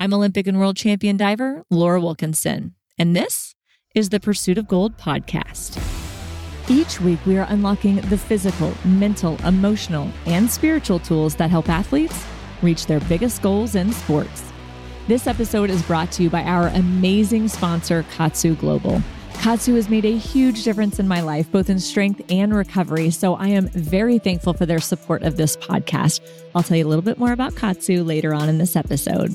I'm Olympic and world champion diver Laura Wilkinson, and this is the Pursuit of Gold podcast. Each week, we are unlocking the physical, mental, emotional, and spiritual tools that help athletes reach their biggest goals in sports. This episode is brought to you by our amazing sponsor, Katsu Global. Katsu has made a huge difference in my life, both in strength and recovery, so I am very thankful for their support of this podcast. I'll tell you a little bit more about Katsu later on in this episode.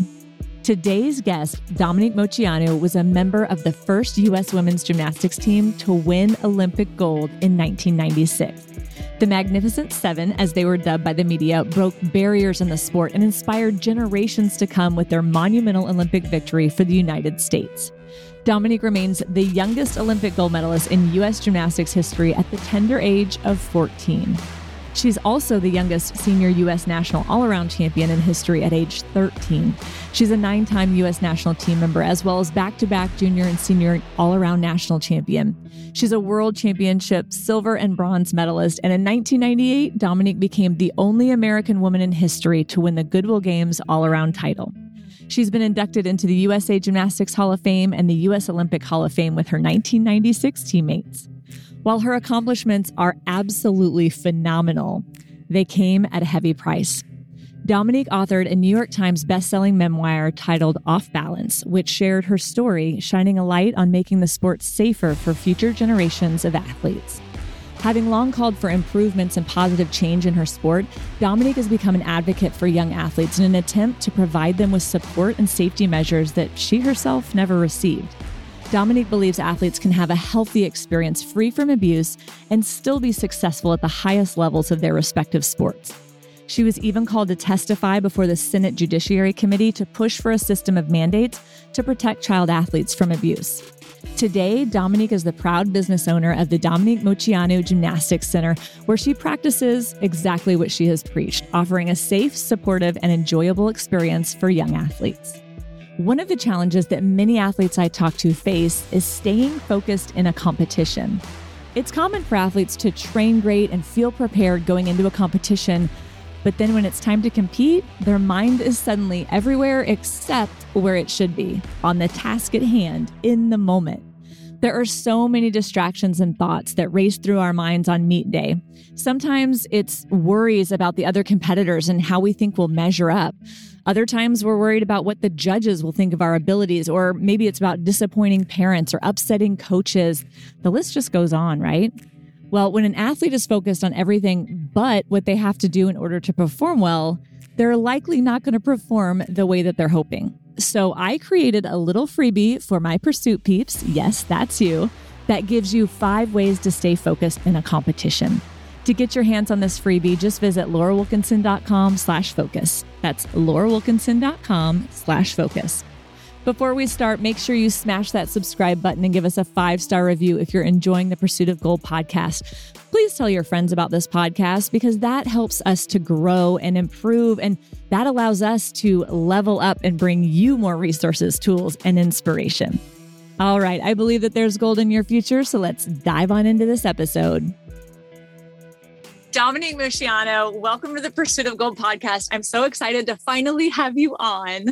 Today's guest, Dominique Moceanu, was a member of the first U.S. women's gymnastics team to win Olympic gold in 1996. The Magnificent Seven, as they were dubbed by the media, broke barriers in the sport and inspired generations to come with their monumental Olympic victory for the United States. Dominique remains the youngest Olympic gold medalist in U.S. gymnastics history at the tender age of 14. She's also the youngest senior U.S. national all-around champion in history at age 13. She's a 9-time U.S. national team member, as well as back-to-back junior and senior all-around national champion. She's a world championship silver and bronze medalist, and in 1998, Dominique became the only American woman in history to win the Goodwill Games all-around title. She's been inducted into the USA Gymnastics Hall of Fame and the U.S. Olympic Hall of Fame with her 1996 teammates. While her accomplishments are absolutely phenomenal, they came at a heavy price. Dominique authored a New York Times bestselling memoir titled Off Balance, which shared her story, shining a light on making the sport safer for future generations of athletes. Having long called for improvements and positive change in her sport, Dominique has become an advocate for young athletes in an attempt to provide them with support and safety measures that she herself never received. Dominique believes athletes can have a healthy experience free from abuse and still be successful at the highest levels of their respective sports. She was even called to testify before the Senate Judiciary Committee to push for a system of mandates to protect child athletes from abuse. Today, Dominique is the proud business owner of the Dominique Moceanu Gymnastics Center, where she practices exactly what she has preached, offering a safe, supportive, and enjoyable experience for young athletes. One of the challenges that many athletes I talk to face is staying focused in a competition. It's common for athletes to train great and feel prepared going into a competition, but then when it's time to compete, their mind is suddenly everywhere except where it should be, on the task at hand, in the moment. There are so many distractions and thoughts that race through our minds on meet day. Sometimes it's worries about the other competitors and how we think we'll measure up. Other times we're worried about what the judges will think of our abilities, or maybe it's about disappointing parents or upsetting coaches. The list just goes on, right? Well, when an athlete is focused on everything but what they have to do in order to perform well, they're likely not going to perform the way that they're hoping. So I created a little freebie for my Pursuit peeps, yes, that's you, that gives you 5 ways to stay focused in a competition. To get your hands on this freebie, just visit laurawilkinson.com/focus. That's laurawilkinson.com/focus. Before we start, make sure you smash that subscribe button and give us a 5-star review if you're enjoying the Pursuit of Gold podcast. Please tell your friends about this podcast because that helps us to grow and improve, and that allows us to level up and bring you more resources, tools, and inspiration. All right, I believe that there's gold in your future, so let's dive on into this episode. Dominique Moceanu, welcome to the Pursuit of Gold podcast. I'm so excited to finally have you on.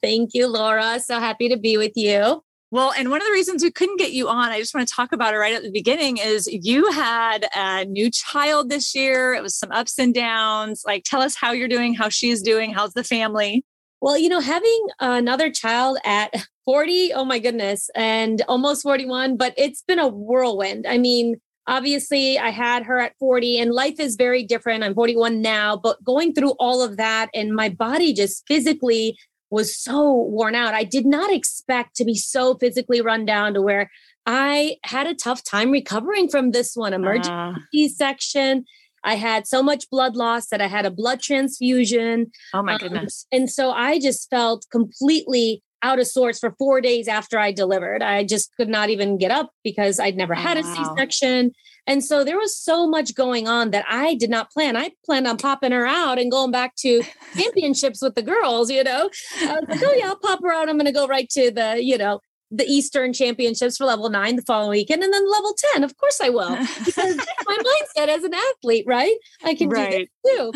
Thank you, Laura. So happy to be with you. Well, and one of the reasons we couldn't get you on, I just want to talk about it right at the beginning, is you had a new child this year. It was some ups and downs. Like, tell us how you're doing, how she's doing, how's the family? Well, you know, having another child at 40, oh my goodness, and almost 41, but it's been a whirlwind. I mean, obviously, I had her at 40 and life is very different. I'm 41 now, but going through all of that and my body just physically was so worn out. I did not expect to be so physically run down to where I had a tough time recovering from this one. Emergency section. I had so much blood loss that I had a blood transfusion. Oh my goodness. And so I just felt completely out of sorts for 4 days after I delivered. I just could not even get up because I'd never had a C-section. And so there was so much going on that I did not plan. I planned on popping her out and going back to championships with the girls, you know. I was like, oh yeah, I'll pop her out. I'm going to go right to the, you know, the Eastern Championships for level 9 the following weekend and then level 10. Of course I will. Because that's my mindset as an athlete, right? I can do that too.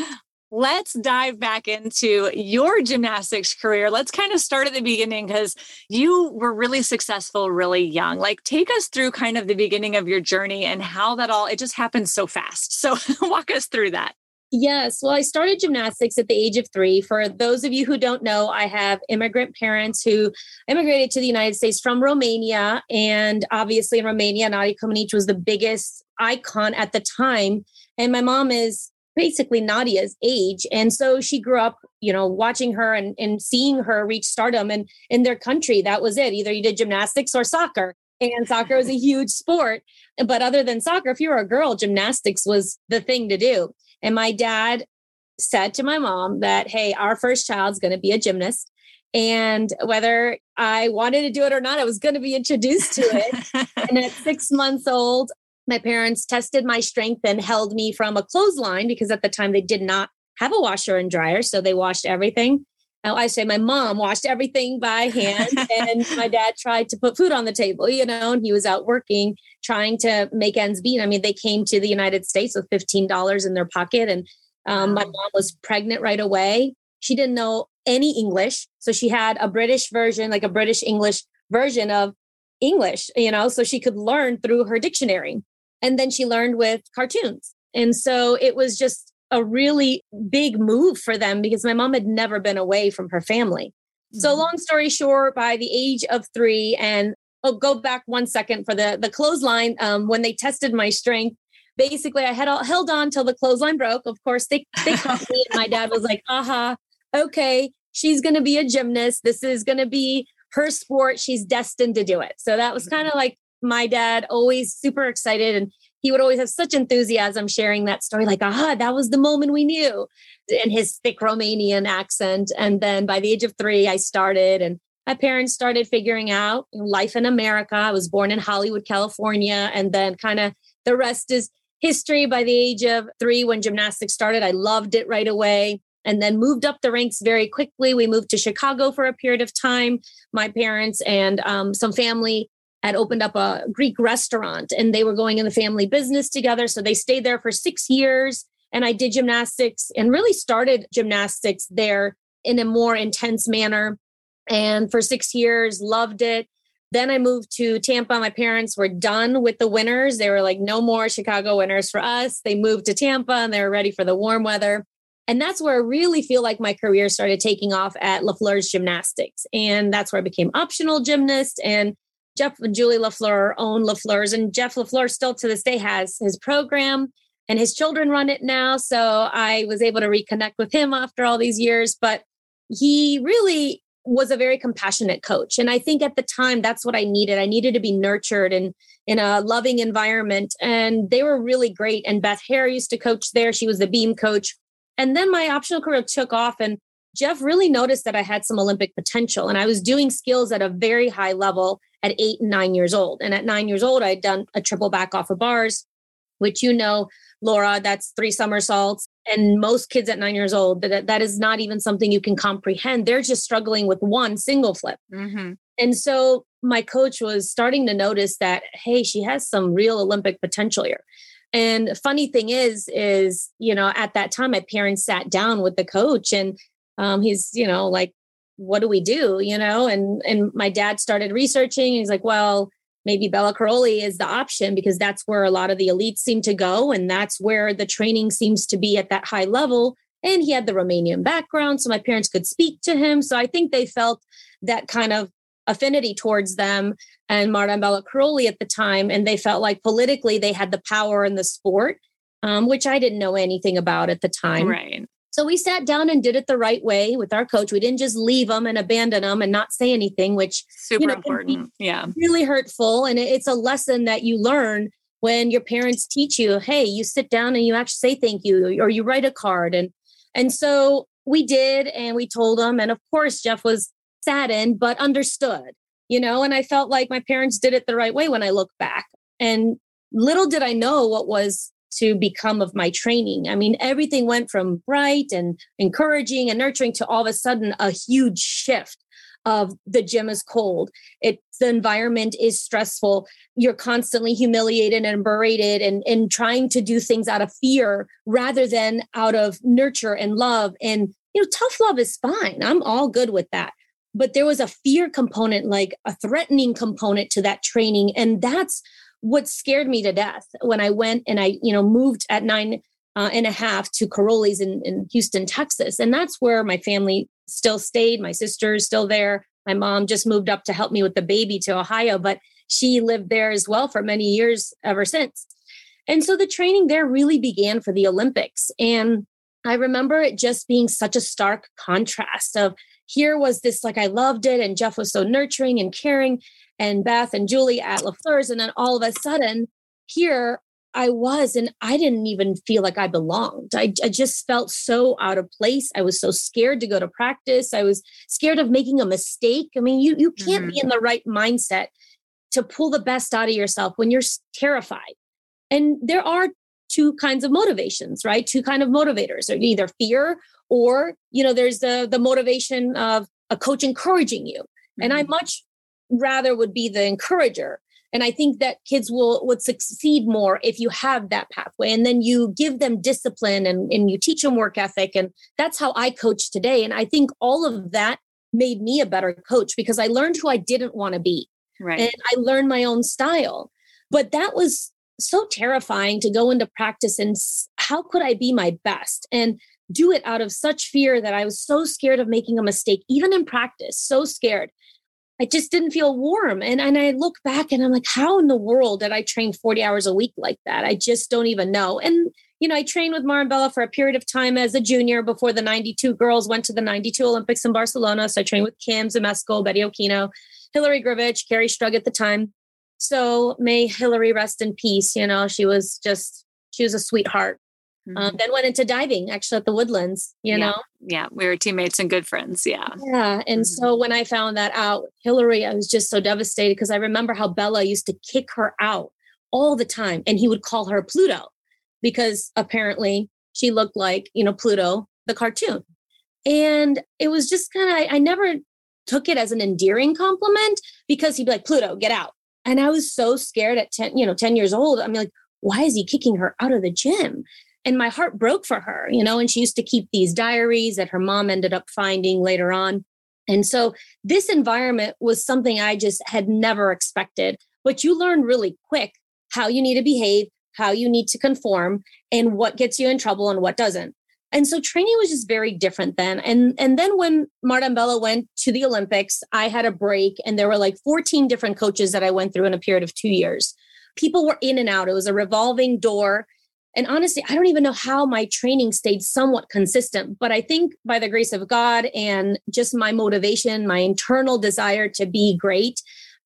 Let's dive back into your gymnastics career. Let's kind of start at the beginning because you were really successful really young. Like, take us through kind of the beginning of your journey and how that all, it just happened so fast. So walk us through that. Yes. Well, I started gymnastics at the age of 3. For those of you who don't know, I have immigrant parents who immigrated to the United States from Romania. And obviously in Romania, Nadia Comăneci was the biggest icon at the time. And my mom is basically Nadia's age. And so she grew up, you know, watching her and seeing her reach stardom. And in their country, that was it. Either you did gymnastics or soccer. And soccer was a huge sport. But other than soccer, if you were a girl, gymnastics was the thing to do. And my dad said to my mom that, hey, our first child's going to be a gymnast. And whether I wanted to do it or not, I was going to be introduced to it. And at 6 months old, my parents tested my strength and held me from a clothesline because at the time they did not have a washer and dryer. So they washed everything. I say my mom washed everything by hand and my dad tried to put food on the table, you know, and he was out working, trying to make ends meet. I mean, they came to the United States with $15 in their pocket and my mom was pregnant right away. She didn't know any English. So she had a British version, like a British English version of English, you know, so she could learn through her dictionary. And then she learned with cartoons. And so it was just a really big move for them because my mom had never been away from her family. Mm-hmm. So long story short, by the age of 3, and I'll go back 1 second for the clothesline. When they tested my strength, basically I had held on till the clothesline broke. Of course, they caught me and my dad was like, okay, she's going to be a gymnast. This is going to be her sport. She's destined to do it. So that was kind of like, my dad always super excited and he would always have such enthusiasm sharing that story like, that was the moment we knew in his thick Romanian accent. And then by the age of 3, I started and my parents started figuring out life in America. I was born in Hollywood, California. And then kind of the rest is history. By the age of 3, when gymnastics started, I loved it right away. And then moved up the ranks very quickly. We moved to Chicago for a period of time. My parents and some family had opened up a Greek restaurant and they were going in the family business together. So they stayed there for 6 years and I did gymnastics and really started gymnastics there in a more intense manner. And for 6 years, loved it. Then I moved to Tampa. My parents were done with the winters. They were like, no more Chicago winters for us. They moved to Tampa and they were ready for the warm weather. And that's where I really feel like my career started taking off at LaFleur's Gymnastics. And that's where I became optional gymnast. And Jeff and Julie LaFleur own LaFleur's, and Jeff LaFleur still to this day has his program and his children run it now. So I was able to reconnect with him after all these years, but he really was a very compassionate coach. And I think at the time, that's what I needed. I needed to be nurtured and in a loving environment. And they were really great. And Beth Hare used to coach there. She was the beam coach. And then my optional career took off and Jeff really noticed that I had some Olympic potential and I was doing skills at a very high level at 8 and 9 years old. And at 9 years old, I'd done a triple back off of bars, which, you know, Laura, that's 3 somersaults. And most kids at 9 years old, that is not even something you can comprehend. They're just struggling with one single flip. Mm-hmm. And so my coach was starting to notice that, hey, she has some real Olympic potential here. And funny thing is, you know, at that time, my parents sat down with the coach and he's, you know, like, what do we do? You know, and my dad started researching. He's like, well, maybe Béla Károlyi is the option because that's where a lot of the elites seem to go. And that's where the training seems to be at that high level. And he had the Romanian background. So my parents could speak to him. So I think they felt that kind of affinity towards them and Márta and Béla Károlyi at the time. And they felt like politically they had the power in the sport, which I didn't know anything about at the time. Right. So we sat down and did it the right way with our coach. We didn't just leave them and abandon them and not say anything, which super important. Yeah, really hurtful. And it's a lesson that you learn when your parents teach you, hey, you sit down and you actually say thank you, or you write a card. And so we did, and we told them. And of course, Jeff was saddened, but understood, you know, and I felt like my parents did it the right way when I look back. And little did I know what was to become of my training. I mean, everything went from bright and encouraging and nurturing to all of a sudden a huge shift of the gym is cold. The environment is stressful. You're constantly humiliated and berated and trying to do things out of fear rather than out of nurture and love. And, you know, tough love is fine. I'm all good with that. But there was a fear component, like a threatening component to that training. And that's what scared me to death when I went and I, you know, moved at 9.5 to Károlyi's in Houston, Texas. And that's where my family still stayed. My sister's still there. My mom just moved up to help me with the baby to Ohio, but she lived there as well for many years ever since. And so the training there really began for the Olympics. And I remember it just being such a stark contrast of here was this, like, I loved it. And Jeff was so nurturing and caring, and Beth and Julie at LaFleur's. And then all of a sudden here I was, and I didn't even feel like I belonged. I just felt so out of place. I was so scared to go to practice. I was scared of making a mistake. I mean, you can't be in the right mindset to pull the best out of yourself when you're terrified. And there are two kinds of motivations, right? Two kinds of motivators, either fear or, you know, there's the motivation of a coach encouraging you. Mm-hmm. And I much rather would be the encourager. And I think that kids would succeed more if you have that pathway, and then you give them discipline and you teach them work ethic. And that's how I coach today. And I think all of that made me a better coach because I learned who I didn't want to be. Right. And I learned my own style. But that was so terrifying to go into practice and how could I be my best and do it out of such fear that I was so scared of making a mistake, even in practice, so scared. I just didn't feel warm. And I look back and I'm like, how in the world did I train 40 hours a week like that? I just don't even know. And, you know, I trained with Marambella for a period of time as a junior before the 92 girls went to the 92 Olympics in Barcelona. So I trained with Kim Zmeskal, Betty Okino, Hillary Grivich, Carrie Strug at the time. So may Hillary rest in peace. You know, she was a sweetheart. Then went into diving actually at the Woodlands, you know? Yeah. We were teammates and good friends. Yeah. Yeah. And so when I found that out, Hillary, I was just so devastated because I remember how Béla used to kick her out all the time. And he would call her Pluto because apparently she looked like, you know, Pluto, the cartoon. And it was just kind of, I never took it as an endearing compliment because he'd be like, Pluto, get out. And I was so scared at 10 years old. I'm like, why is he kicking her out of the gym? And my heart broke for her, you know, and she used to keep these diaries that her mom ended up finding later on. And so this environment was something I just had never expected. But you learn really quick how you need to behave, how you need to conform, and what gets you in trouble and what doesn't. And so training was just very different then. And then when Marta and Béla went to the Olympics, I had a break and there were like 14 different coaches that I went through in a period of 2 years. People were in and out. It was a revolving door. And honestly, I don't even know how my training stayed somewhat consistent, but I think by the grace of God and just my motivation, my internal desire to be great,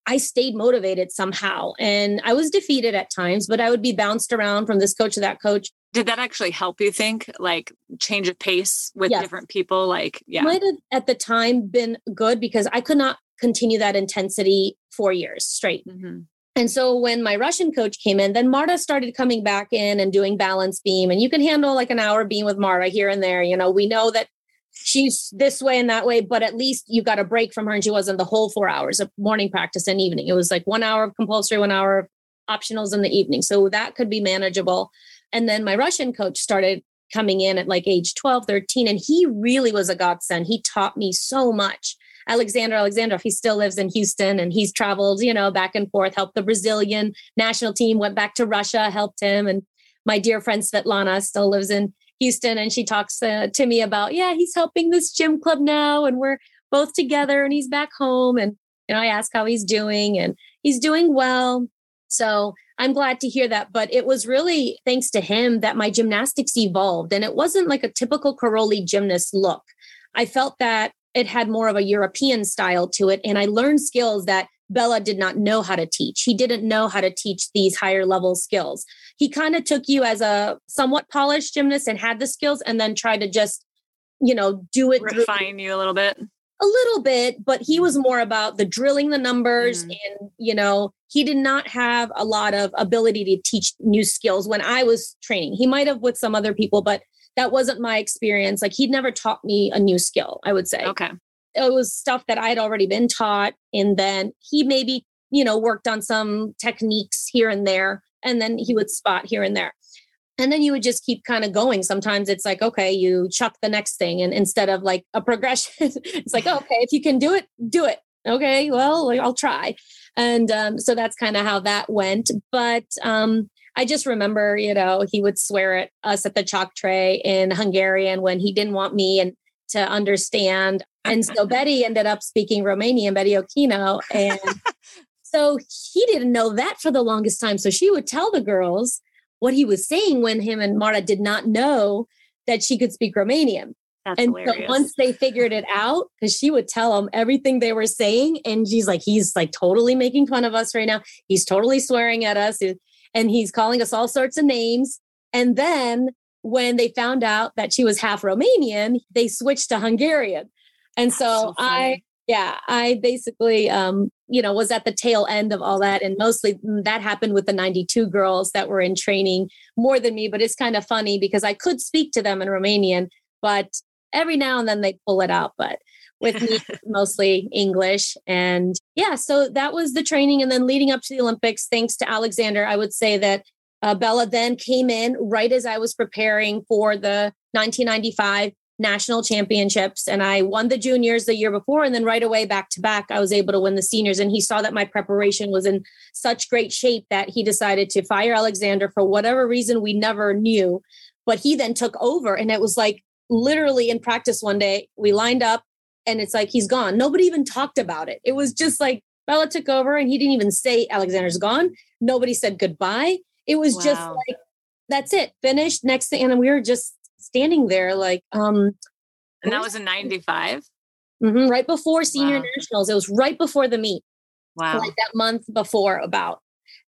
I stayed motivated somehow. And I was defeated at times, but I would be bounced around from this coach to that coach. Did that actually help you think, like, change of pace with different people? Like, yeah. Might have at the time been good because I could not continue that intensity 4 years straight. Mm-hmm. And so when my Russian coach came in, then Marta started coming back in and doing balance beam. And you can handle like an hour beam with Marta here and there. You know, we know that she's this way and that way, but at least you got a break from her. And she wasn't the whole 4 hours of morning practice and evening. It was like 1 hour of compulsory, 1 hour of optionals in the evening. So that could be manageable. And then my Russian coach started coming in at like age 12, 13. And he really was a godsend. He taught me so much. Alexander Alexandrov, he still lives in Houston and he's traveled, you know, back and forth, helped the Brazilian national team, went back to Russia, helped him. And my dear friend Svetlana still lives in Houston. And she talks to me about, he's helping this gym club now and we're both together and he's back home. And, you know, I ask how he's doing and he's doing well. So I'm glad to hear that. But it was really thanks to him that my gymnastics evolved. And it wasn't like a typical Károlyi gymnast look. I felt that it had more of a European style to it. And I learned skills that Béla did not know how to teach. He didn't know how to teach these higher level skills. He kind of took you as a somewhat polished gymnast and had the skills and then tried to just, you know, do it. Refine you a little bit. A little bit, but he was more about the drilling the numbers and, you know, he did not have a lot of ability to teach new skills when I was training. He might have with some other people, but that wasn't my experience. Like he'd never taught me a new skill, I would say. Okay. it was stuff that I had already been taught. And then he maybe, you know, worked on some techniques here and there, and then he would spot here and there. And then you would just keep kind of going. Sometimes it's like, okay, you chuck the next thing. And instead of like a progression, it's like, okay, if you can do it, do it. Okay, well, I'll try. And so that's kind of how that went. But I just remember, you know, he would swear at us at the chalk tray in Hungarian when he didn't want me and to understand. And so Betty ended up speaking Romanian, Betty Okino. And so he didn't know that for the longest time. So she would tell the girls what he was saying when him and Márta did not know that she could speak Romanian. That's and hilarious. So once they figured it out, because she would tell them everything they were saying. And she's like, he's like totally making fun of us right now. He's totally swearing at us. And he's calling us all sorts of names. And then when they found out that she was half Romanian, they switched to Hungarian. And so I basically, you know, was at the tail end of all that. And mostly that happened with the 92 girls that were in training more than me. But it's kind of funny because I could speak to them in Romanian, but every now and then they pull it out. But with me, mostly English. And yeah, so that was the training. And then leading up to the Olympics, thanks to Alexander, I would say that Béla then came in right as I was preparing for the 1995 national championships. And I won the juniors the year before. And then right away, back to back, I was able to win the seniors. And he saw that my preparation was in such great shape that he decided to fire Alexander for whatever reason we never knew. But he then took over. And it was like, literally in practice one day, we lined up and it's like, he's gone. Nobody even talked about it. It was just like Béla took over and he didn't even say Alexander's gone. Nobody said goodbye. It was just like, that's it, finished. Next thing. And we were just standing there like, and that was in 95, mm-hmm, right before senior nationals. It was right before the meet. Wow. Like that month before about.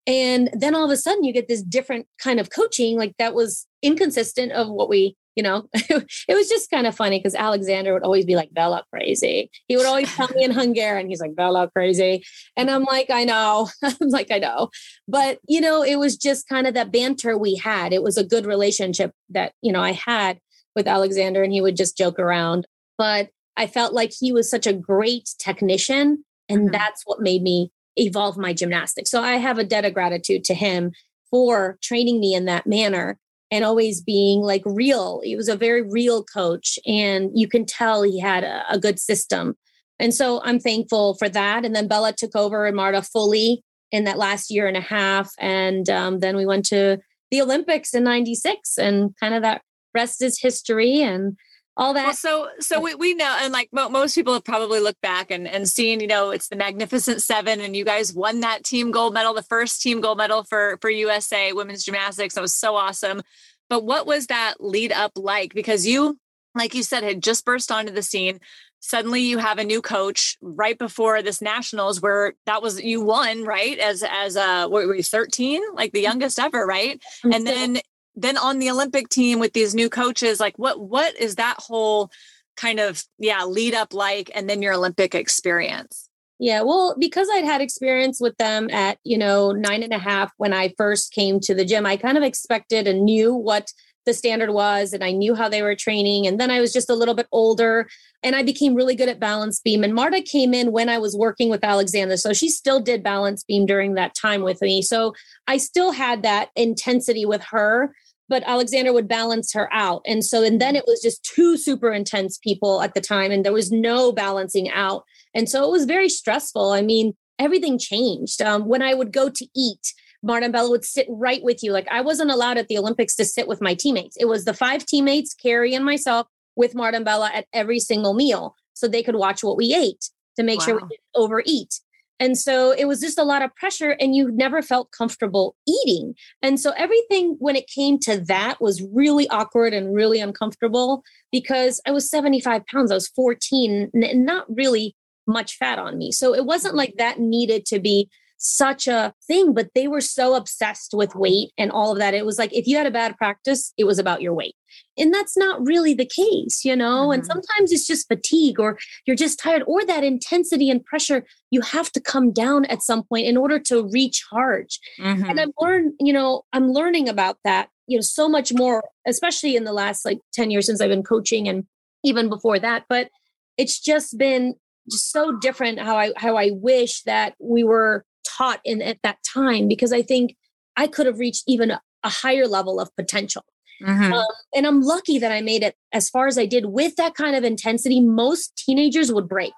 And then all of a sudden you get this different kind of coaching. Like that was inconsistent of what we, you know, it was just kind of funny because Alexander would always be like, Béla crazy. He would always tell me in Hungarian, he's like, Béla crazy. And I'm like, I know. I'm like, I know. But, you know, it was just kind of that banter we had. It was a good relationship that, you know, I had with Alexander, and he would just joke around. But I felt like he was such a great technician. And that's what made me evolve my gymnastics. So I have a debt of gratitude to him for training me in that manner. And always being like real. He was a very real coach. And you can tell he had a good system. And so I'm thankful for that. And then Béla took over and Márta fully in that last year and a half. And then we went to the Olympics in 96. And kind of that rest is history and all that. Well, so we know, and like most people have probably looked back and seen, you know, it's the Magnificent Seven, and you guys won that team gold medal, the first team gold medal for USA women's gymnastics. That was so awesome. But what was that lead up like? Because you, like you said, had just burst onto the scene. Suddenly you have a new coach right before this nationals where that was, you won, right? As what were you, 13? Like the youngest ever, right? And then on the Olympic team with these new coaches, like what is that whole kind of, lead up like, and then your Olympic experience? Yeah, well, because I'd had experience with them at, 9.5, when I first came to the gym, I kind of expected and knew what the standard was, and I knew how they were training. And then I was just a little bit older and I became really good at balance beam. And Márta came in when I was working with Alexander. So she still did balance beam during that time with me. So I still had that intensity with her, but Alexander would balance her out. And then it was just two super intense people at the time, and there was no balancing out. And so it was very stressful. I mean, everything changed. When I would go to eat, Márta and Béla would sit right with you. Like I wasn't allowed at the Olympics to sit with my teammates. It was the 5 teammates, Carrie and myself, with Márta and Béla at every single meal. So they could watch what we ate to make sure we didn't overeat. And so it was just a lot of pressure, and you never felt comfortable eating. And so everything when it came to that was really awkward and really uncomfortable because I was 75 pounds. I was 14 and not really much fat on me. So it wasn't like that needed to be such a thing, but they were so obsessed with weight and all of that. It was like, if you had a bad practice, it was about your weight. And that's not really the case, you know, and sometimes it's just fatigue or you're just tired or that intensity and pressure. You have to come down at some point in order to recharge. And I'm learning about that, so much more, especially in the last 10 years since I've been coaching and even before that. But it's just been so different how I wish that we were taught in at that time, because I think I could have reached even a higher level of potential. Mm-hmm. And I'm lucky that I made it as far as I did with that kind of intensity. Most teenagers would break.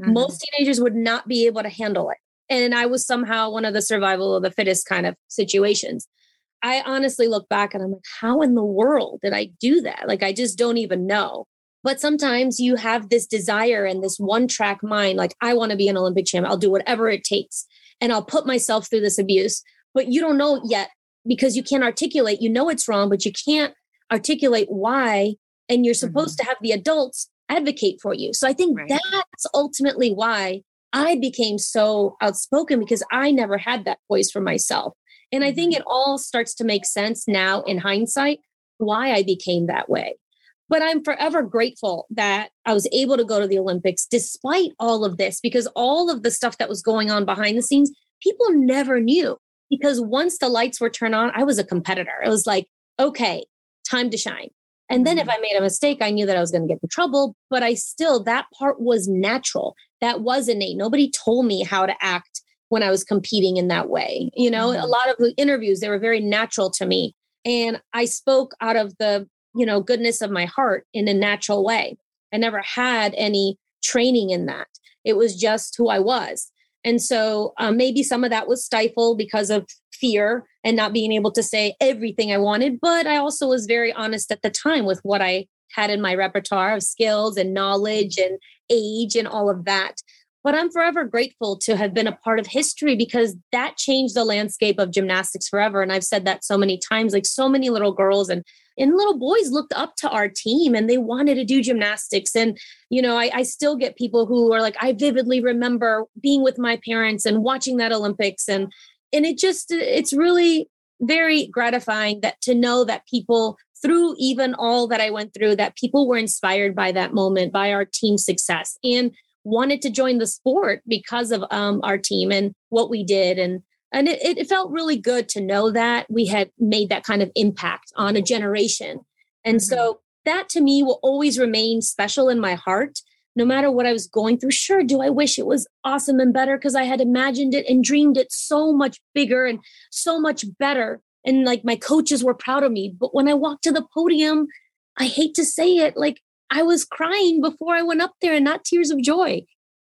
Mm-hmm. Most teenagers would not be able to handle it. And I was somehow one of the survival of the fittest kind of situations. I honestly look back and I'm like, how in the world did I do that? Like, I just don't even know. But sometimes you have this desire and this one track mind, like, I want to be an Olympic champ. I'll do whatever it takes and I'll put myself through this abuse. But you don't know yet because you can't articulate, you know, it's wrong, but you can't articulate why. And you're supposed to have the adults advocate for you. So I think that's ultimately why I became so outspoken, because I never had that voice for myself. And I think it all starts to make sense now in hindsight, why I became that way. But I'm forever grateful that I was able to go to the Olympics despite all of this, because all of the stuff that was going on behind the scenes, people never knew. Because once the lights were turned on, I was a competitor. It was like, okay, time to shine. And then if I made a mistake, I knew that I was going to get in trouble, but I still, that part was natural. That was innate. Nobody told me how to act when I was competing in that way. You know, a lot of the interviews, they were very natural to me. And I spoke out of the, you know, goodness of my heart in a natural way. I never had any training in that. It was just who I was. And so maybe some of that was stifled because of fear and not being able to say everything I wanted. But I also was very honest at the time with what I had in my repertoire of skills and knowledge and age and all of that. But I'm forever grateful to have been a part of history, because that changed the landscape of gymnastics forever. And I've said that so many times, like, so many little girls and little boys looked up to our team and they wanted to do gymnastics. And, you know, I still get people who are like, I vividly remember being with my parents and watching that Olympics. And it just, it's really very gratifying that to know that people, through even all that I went through, that people were inspired by that moment, by our team success, and wanted to join the sport because of our team and what we did. And it felt really good to know that we had made that kind of impact on a generation. And so that to me will always remain special in my heart, no matter what I was going through. Sure, do I wish it was awesome and better, because I had imagined it and dreamed it so much bigger and so much better. And like, my coaches were proud of me. But when I walked to the podium, I hate to say it, like, I was crying before I went up there, and not tears of joy,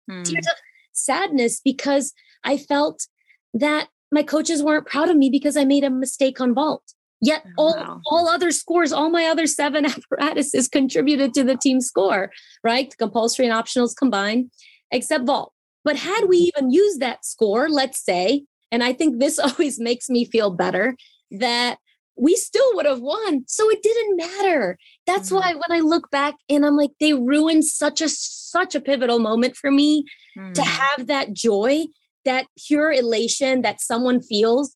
tears of sadness, because I felt that my coaches weren't proud of me because I made a mistake on vault. Yet all other scores, all my other seven apparatuses contributed to the team score, right? The compulsory and optionals combined, except vault. But had we even used that score, let's say, and I think this always makes me feel better, that we still would have won. So it didn't matter. That's why when I look back and I'm like, they ruined such a pivotal moment for me to have that joy, that pure elation that someone feels.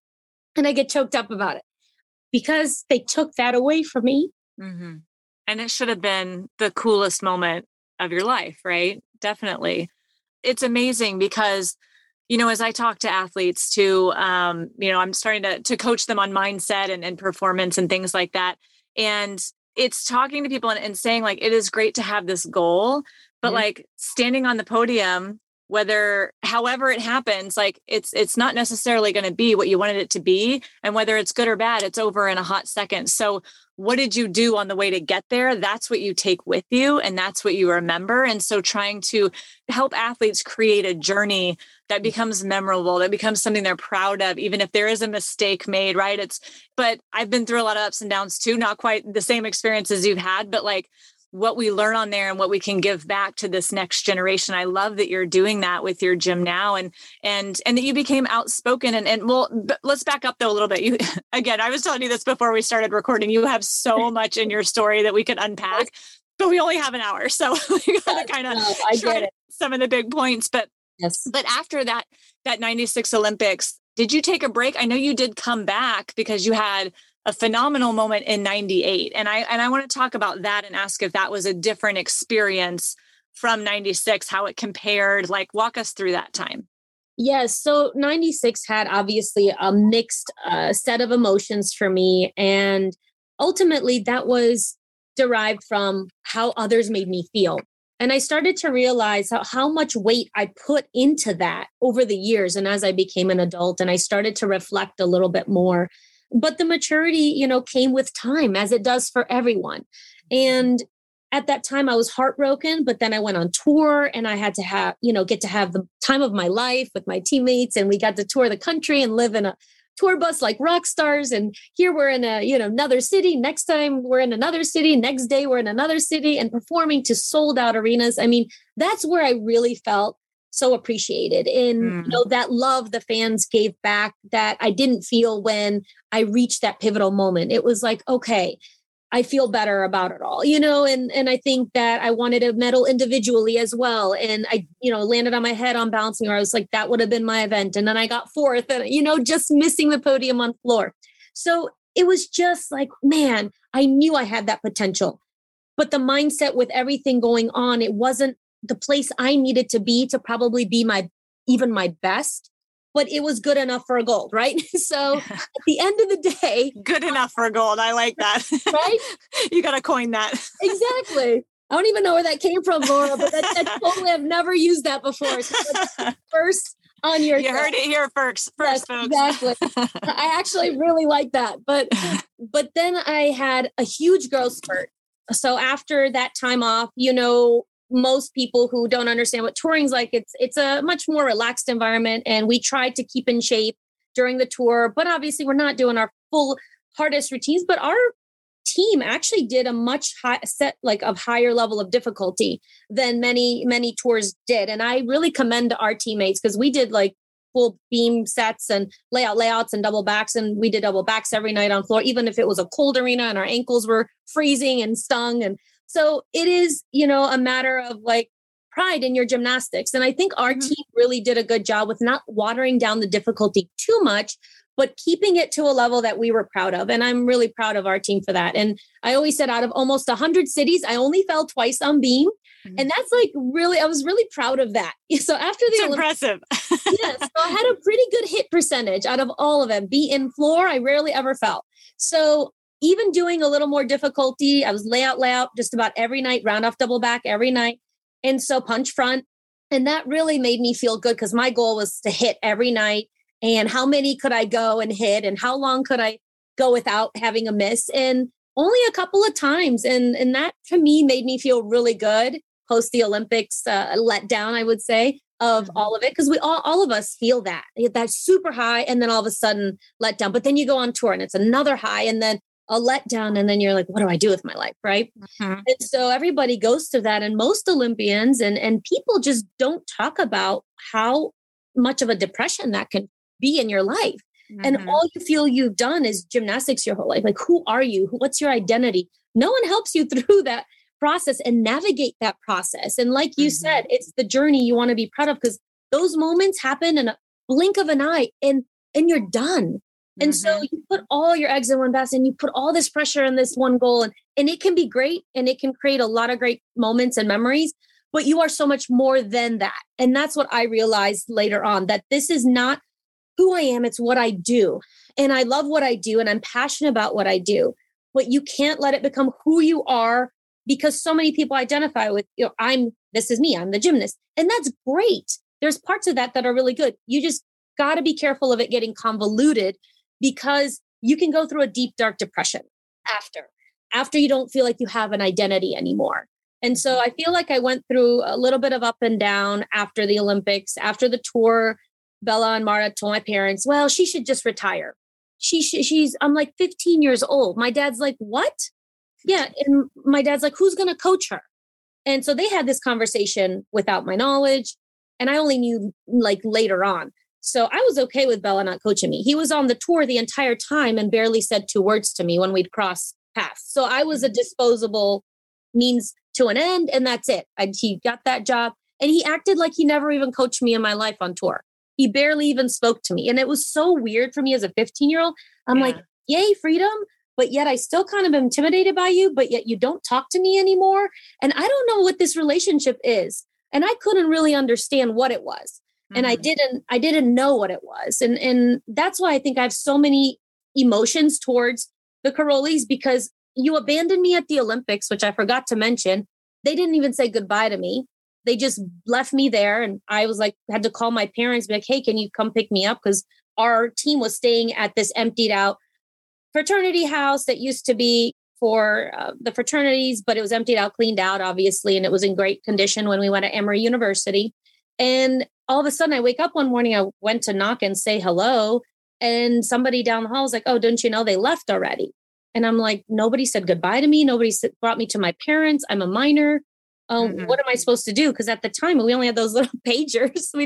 And I get choked up about it because they took that away from me. Mm-hmm. And it should have been the coolest moment of your life, right? Definitely. It's amazing because, you know, as I talk to athletes too, you know, I'm starting to coach them on mindset and performance and things like that. And it's talking to people and saying, like, it is great to have this goal, but like, standing on the podium, whether, however it happens, like, it's not necessarily going to be what you wanted it to be. And whether it's good or bad, it's over in a hot second. So what did you do on the way to get there? That's what you take with you. And that's what you remember. And so trying to help athletes create a journey that becomes memorable, that becomes something they're proud of, even if there is a mistake made, right? But I've been through a lot of ups and downs too, not quite the same experiences you've had, but like, what we learn on there and what we can give back to this next generation. I love that you're doing that with your gym now and that you became outspoken and well, let's back up though a little bit. You, again, I was telling you this before we started recording, you have so much in your story that we could unpack, but we only have an hour. So we got to kind of try some of the big points, but but after that 96 Olympics, did you take a break? I know you did come back because you had a phenomenal moment in 98. And I want to talk about that and ask if that was a different experience from 96, how it compared, like, walk us through that time. Yes. So 96 had obviously a mixed set of emotions for me. And ultimately that was derived from how others made me feel. And I started to realize how much weight I put into that over the years. And as I became an adult, and I started to reflect a little bit more, but the maturity, came with time, as it does for everyone. And at that time I was heartbroken, but then I went on tour and I had to have, get to have the time of my life with my teammates, and we got to tour the country and live in a tour bus like rock stars. And here we're in another city. Next time we're in another city. Next day we're in another city, and performing to sold out arenas. I mean, that's where I really felt so appreciated in, that love the fans gave back that I didn't feel when I reached that pivotal moment. It was like, okay, I feel better about it all, and I think that I wanted a medal individually as well. And I, landed on my head on balancing, or I was like, that would have been my event. And then I got fourth and, just missing the podium on floor. So it was just like, man, I knew I had that potential, but the mindset with everything going on, it wasn't the place I needed to be to probably be even my best, but it was good enough for a gold, right? So at the end of the day... Good enough for a gold. I like that. Right? You got to coin that. Exactly. I don't even know where that came from, Laura, but that's totally, I've never used that before. So that's first on your... You heard it here first, yes, folks. Exactly. I actually really like that. But then I had a huge growth spurt. So after that time off, most people who don't understand what touring's like, it's a much more relaxed environment. And we tried to keep in shape during the tour, but obviously we're not doing our full hardest routines, but our team actually did a much higher level of difficulty than many, many tours did. And I really commend our teammates because we did full beam sets and layouts and double backs. And we did double backs every night on floor, even if it was a cold arena and our ankles were freezing and stung. And so it is, a matter of pride in your gymnastics. And I think our team really did a good job with not watering down the difficulty too much, but keeping it to a level that we were proud of. And I'm really proud of our team for that. And I always said out of almost 100 cities, I only fell twice on beam. Mm-hmm. And that's I was really proud of that. So after the Olympics, impressive. Yes, so I had a pretty good hit percentage out of all of them. Be in floor, I rarely ever fell. So even doing a little more difficulty, I was layout just about every night, round off, double back every night. And so punch front. And that really made me feel good because my goal was to hit every night and how many could I go and hit and how long could I go without having a miss, and only a couple of times. And that to me made me feel really good post the Olympics letdown, I would say, of all of it. Because we all of us feel that. That's super high and then all of a sudden let down. But then you go on tour and it's another high and then a letdown. And then you're like, what do I do with my life? Right. Mm-hmm. And so everybody goes through that. And most Olympians and people just don't talk about how much of a depression that can be in your life. Mm-hmm. And all you feel you've done is gymnastics your whole life. Who are you? What's your identity? No one helps you through that process and navigate that process. And like you said, it's the journey you want to be proud of because those moments happen in a blink of an eye and you're done. And so you put all your eggs in one basket and you put all this pressure on this one goal and it can be great and it can create a lot of great moments and memories, but you are so much more than that. And that's what I realized later on, that this is not who I am. It's what I do. And I love what I do and I'm passionate about what I do, but you can't let it become who you are because so many people identify with, this is me, I'm the gymnast. And that's great. There's parts of that that are really good. You just got to be careful of it getting convoluted because you can go through a deep, dark depression after you don't feel like you have an identity anymore. And so I feel like I went through a little bit of up and down after the Olympics, after the tour. Béla and Márta told my parents, well, she should just retire. I'm 15 years old. My dad's like, what? Yeah. And my dad's like, who's going to coach her? And so they had this conversation without my knowledge. And I only knew later on. So I was okay with Béla not coaching me. He was on the tour the entire time and barely said two words to me when we'd cross paths. So I was a disposable means to an end. And that's it. He got that job and he acted like he never even coached me in my life on tour. He barely even spoke to me. And it was so weird for me as a 15-year-old. I'm yay, freedom. But yet I still kind of am intimidated by you, but yet you don't talk to me anymore. And I don't know what this relationship is. And I couldn't really understand what it was. And I didn't know what it was. And that's why I think I have so many emotions towards the Károlyis, because you abandoned me at the Olympics, which I forgot to mention. They didn't even say goodbye to me. They just left me there. And I was like, had to call my parents, be like, hey, can you come pick me up? Because our team was staying at this emptied out fraternity house that used to be for the fraternities, but it was emptied out, cleaned out, obviously. And it was in great condition when we went to Emory University. And all of a sudden I wake up one morning, I went to knock and say hello. And somebody down the hall was like, oh, don't you know they left already? And I'm like, nobody said goodbye to me. Nobody brought me to my parents. I'm a minor. What am I supposed to do? Because at the time we only had those little pagers. We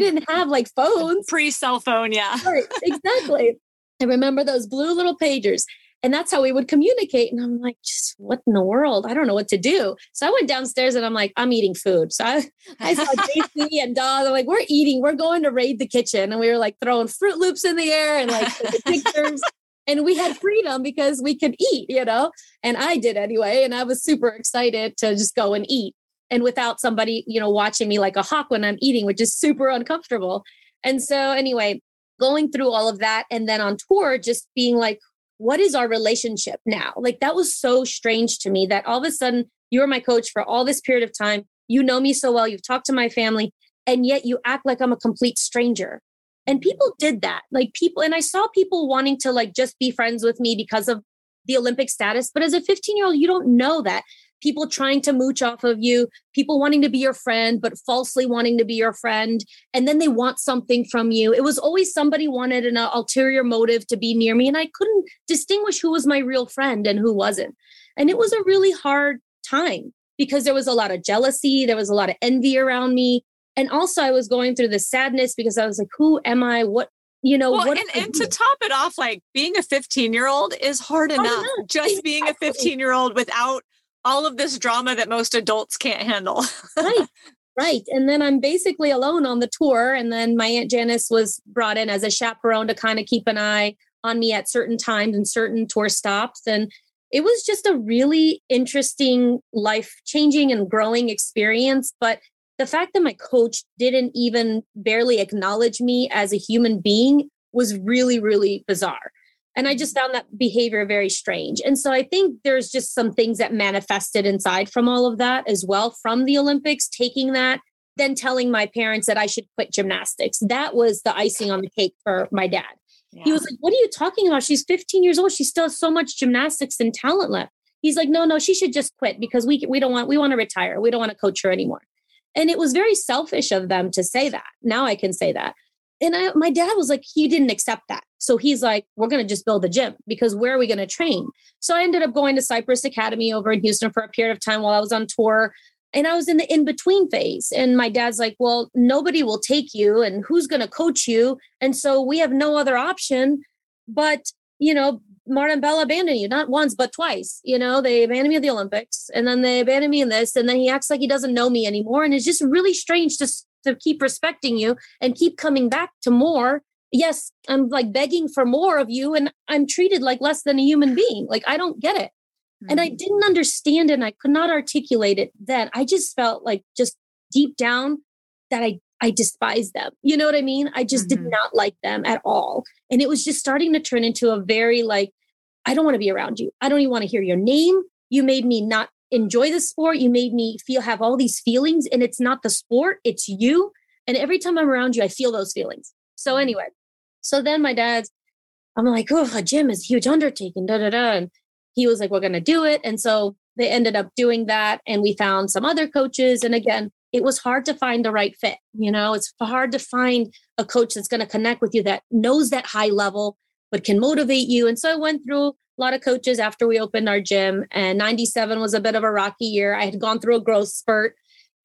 didn't have like phones. Pre-cell phone, yeah. Right, exactly. I remember those blue little pagers. And that's how we would communicate. And I'm like, just what in the world? I don't know what to do. So I went downstairs and I'm like, I'm eating food. So I saw JC and Dawn. I'm like, we're eating. We're going to raid the kitchen. And we were like throwing Fruit Loops in the air and like taking pictures. And we had freedom because we could eat, you know, and I did anyway. And I was super excited to just go and eat and without somebody, you know, watching me like a hawk when I'm eating, which is super uncomfortable. And so anyway, going through all of that. And then on tour, just being like, what is our relationship now? Like that was so strange to me that all of a sudden you were my coach for all this period of time. You know me so well, you've talked to my family, and yet you act like I'm a complete stranger. And people did that, like people. And I saw people wanting to like just be friends with me because of the Olympic status. But as a 15-year-old, you don't know that. People trying to mooch off of you, people wanting to be your friend, but falsely wanting to be your friend. And then they want something from you. It was always somebody wanted an ulterior motive to be near me. And I couldn't distinguish who was my real friend and who wasn't. And it was a really hard time because there was a lot of jealousy. There was a lot of envy around me. And also I was going through the sadness because I was like, who am I? What, you know, well, what? And to top it off, like being a 15-year-old is hard enough. Just being a 15-year-old without all of this drama that most adults can't handle. Right. And then I'm basically alone on the tour. And then my Aunt Janice was brought in as a chaperone to kind of keep an eye on me at certain times and certain tour stops. And it was just a really interesting, life-changing and growing experience. But the fact that my coach didn't even barely acknowledge me as a human being was really, really bizarre. And I just found that behavior very strange. And so I think there's just some things that manifested inside from all of that as well, from the Olympics, taking that, then telling my parents that I should quit gymnastics. That was the icing on the cake for my dad. Yeah. He was like, what are you talking about? She's 15 years old. She still has so much gymnastics and talent left. He's like, no, she should just quit because we want to retire. We don't want to coach her anymore. And it was very selfish of them to say that. Now I can say that. And my dad was like, he didn't accept that. So he's like, we're going to just build a gym because where are we going to train? So I ended up going to Cypress Academy over in Houston for a period of time while I was on tour. And I was in the in-between phase. And my dad's like, well, nobody will take you and who's going to coach you? And so we have no other option, but, you know, Marta and Béla abandoned you, not once, but twice. You know, they abandoned me at the Olympics and then they abandoned me in this. And then he acts like he doesn't know me anymore. And it's just really strange to keep respecting you and keep coming back to more. Yes, I'm like begging for more of you and I'm treated like less than a human being. Like, I don't get it. Mm-hmm. And I didn't understand it and I could not articulate it then. I just felt like just deep down that I despised them. You know what I mean? I just did not like them at all. And it was just starting to turn into a very like, I don't want to be around you. I don't even want to hear your name. You made me not enjoy the sport. You made me have all these feelings and it's not the sport, it's you. And every time I'm around you, I feel those feelings. So anyway, so then my dad's, I'm like, oh, a gym is a huge undertaking. And he was like, we're going to do it. And so they ended up doing that. And we found some other coaches. And again, it was hard to find the right fit. You know, it's hard to find a coach that's going to connect with you that knows that high level, but can motivate you. And so I went through a lot of coaches after we opened our gym, and 97 was a bit of a rocky year. I had gone through a growth spurt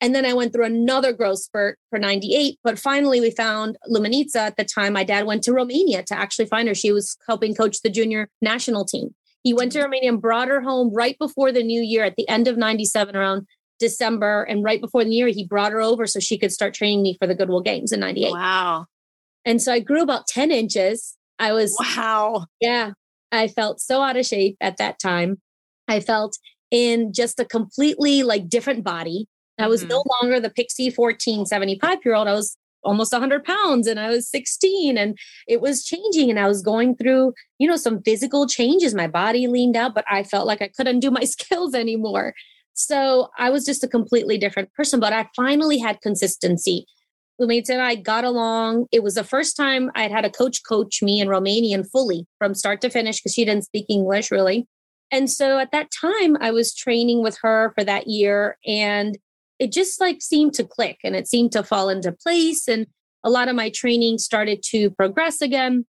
and then I went through another growth spurt for 98. But finally we found Luminița at the time. My dad went to Romania to actually find her. She was helping coach the junior national team. He went to Romania and brought her home right before the new year at the end of 97 around December. And right before the new year, he brought her over so she could start training me for the Goodwill Games in 98. Wow. And so I grew about 10 inches. I was, wow. Yeah. I felt so out of shape at that time. I felt in just a completely like different body. I was no longer the pixie 14, 75-year-old. I was almost 100 pounds and I was 16 and it was changing. And I was going through, you know, some physical changes. My body leaned out, but I felt like I couldn't do my skills anymore. So I was just a completely different person, but I finally had consistency. Luminița and I got along. It was the first time I'd had a coach me in Romanian fully from start to finish because she didn't speak English really. And so at that time I was training with her for that year and it just like seemed to click and it seemed to fall into place. And a lot of my training started to progress again.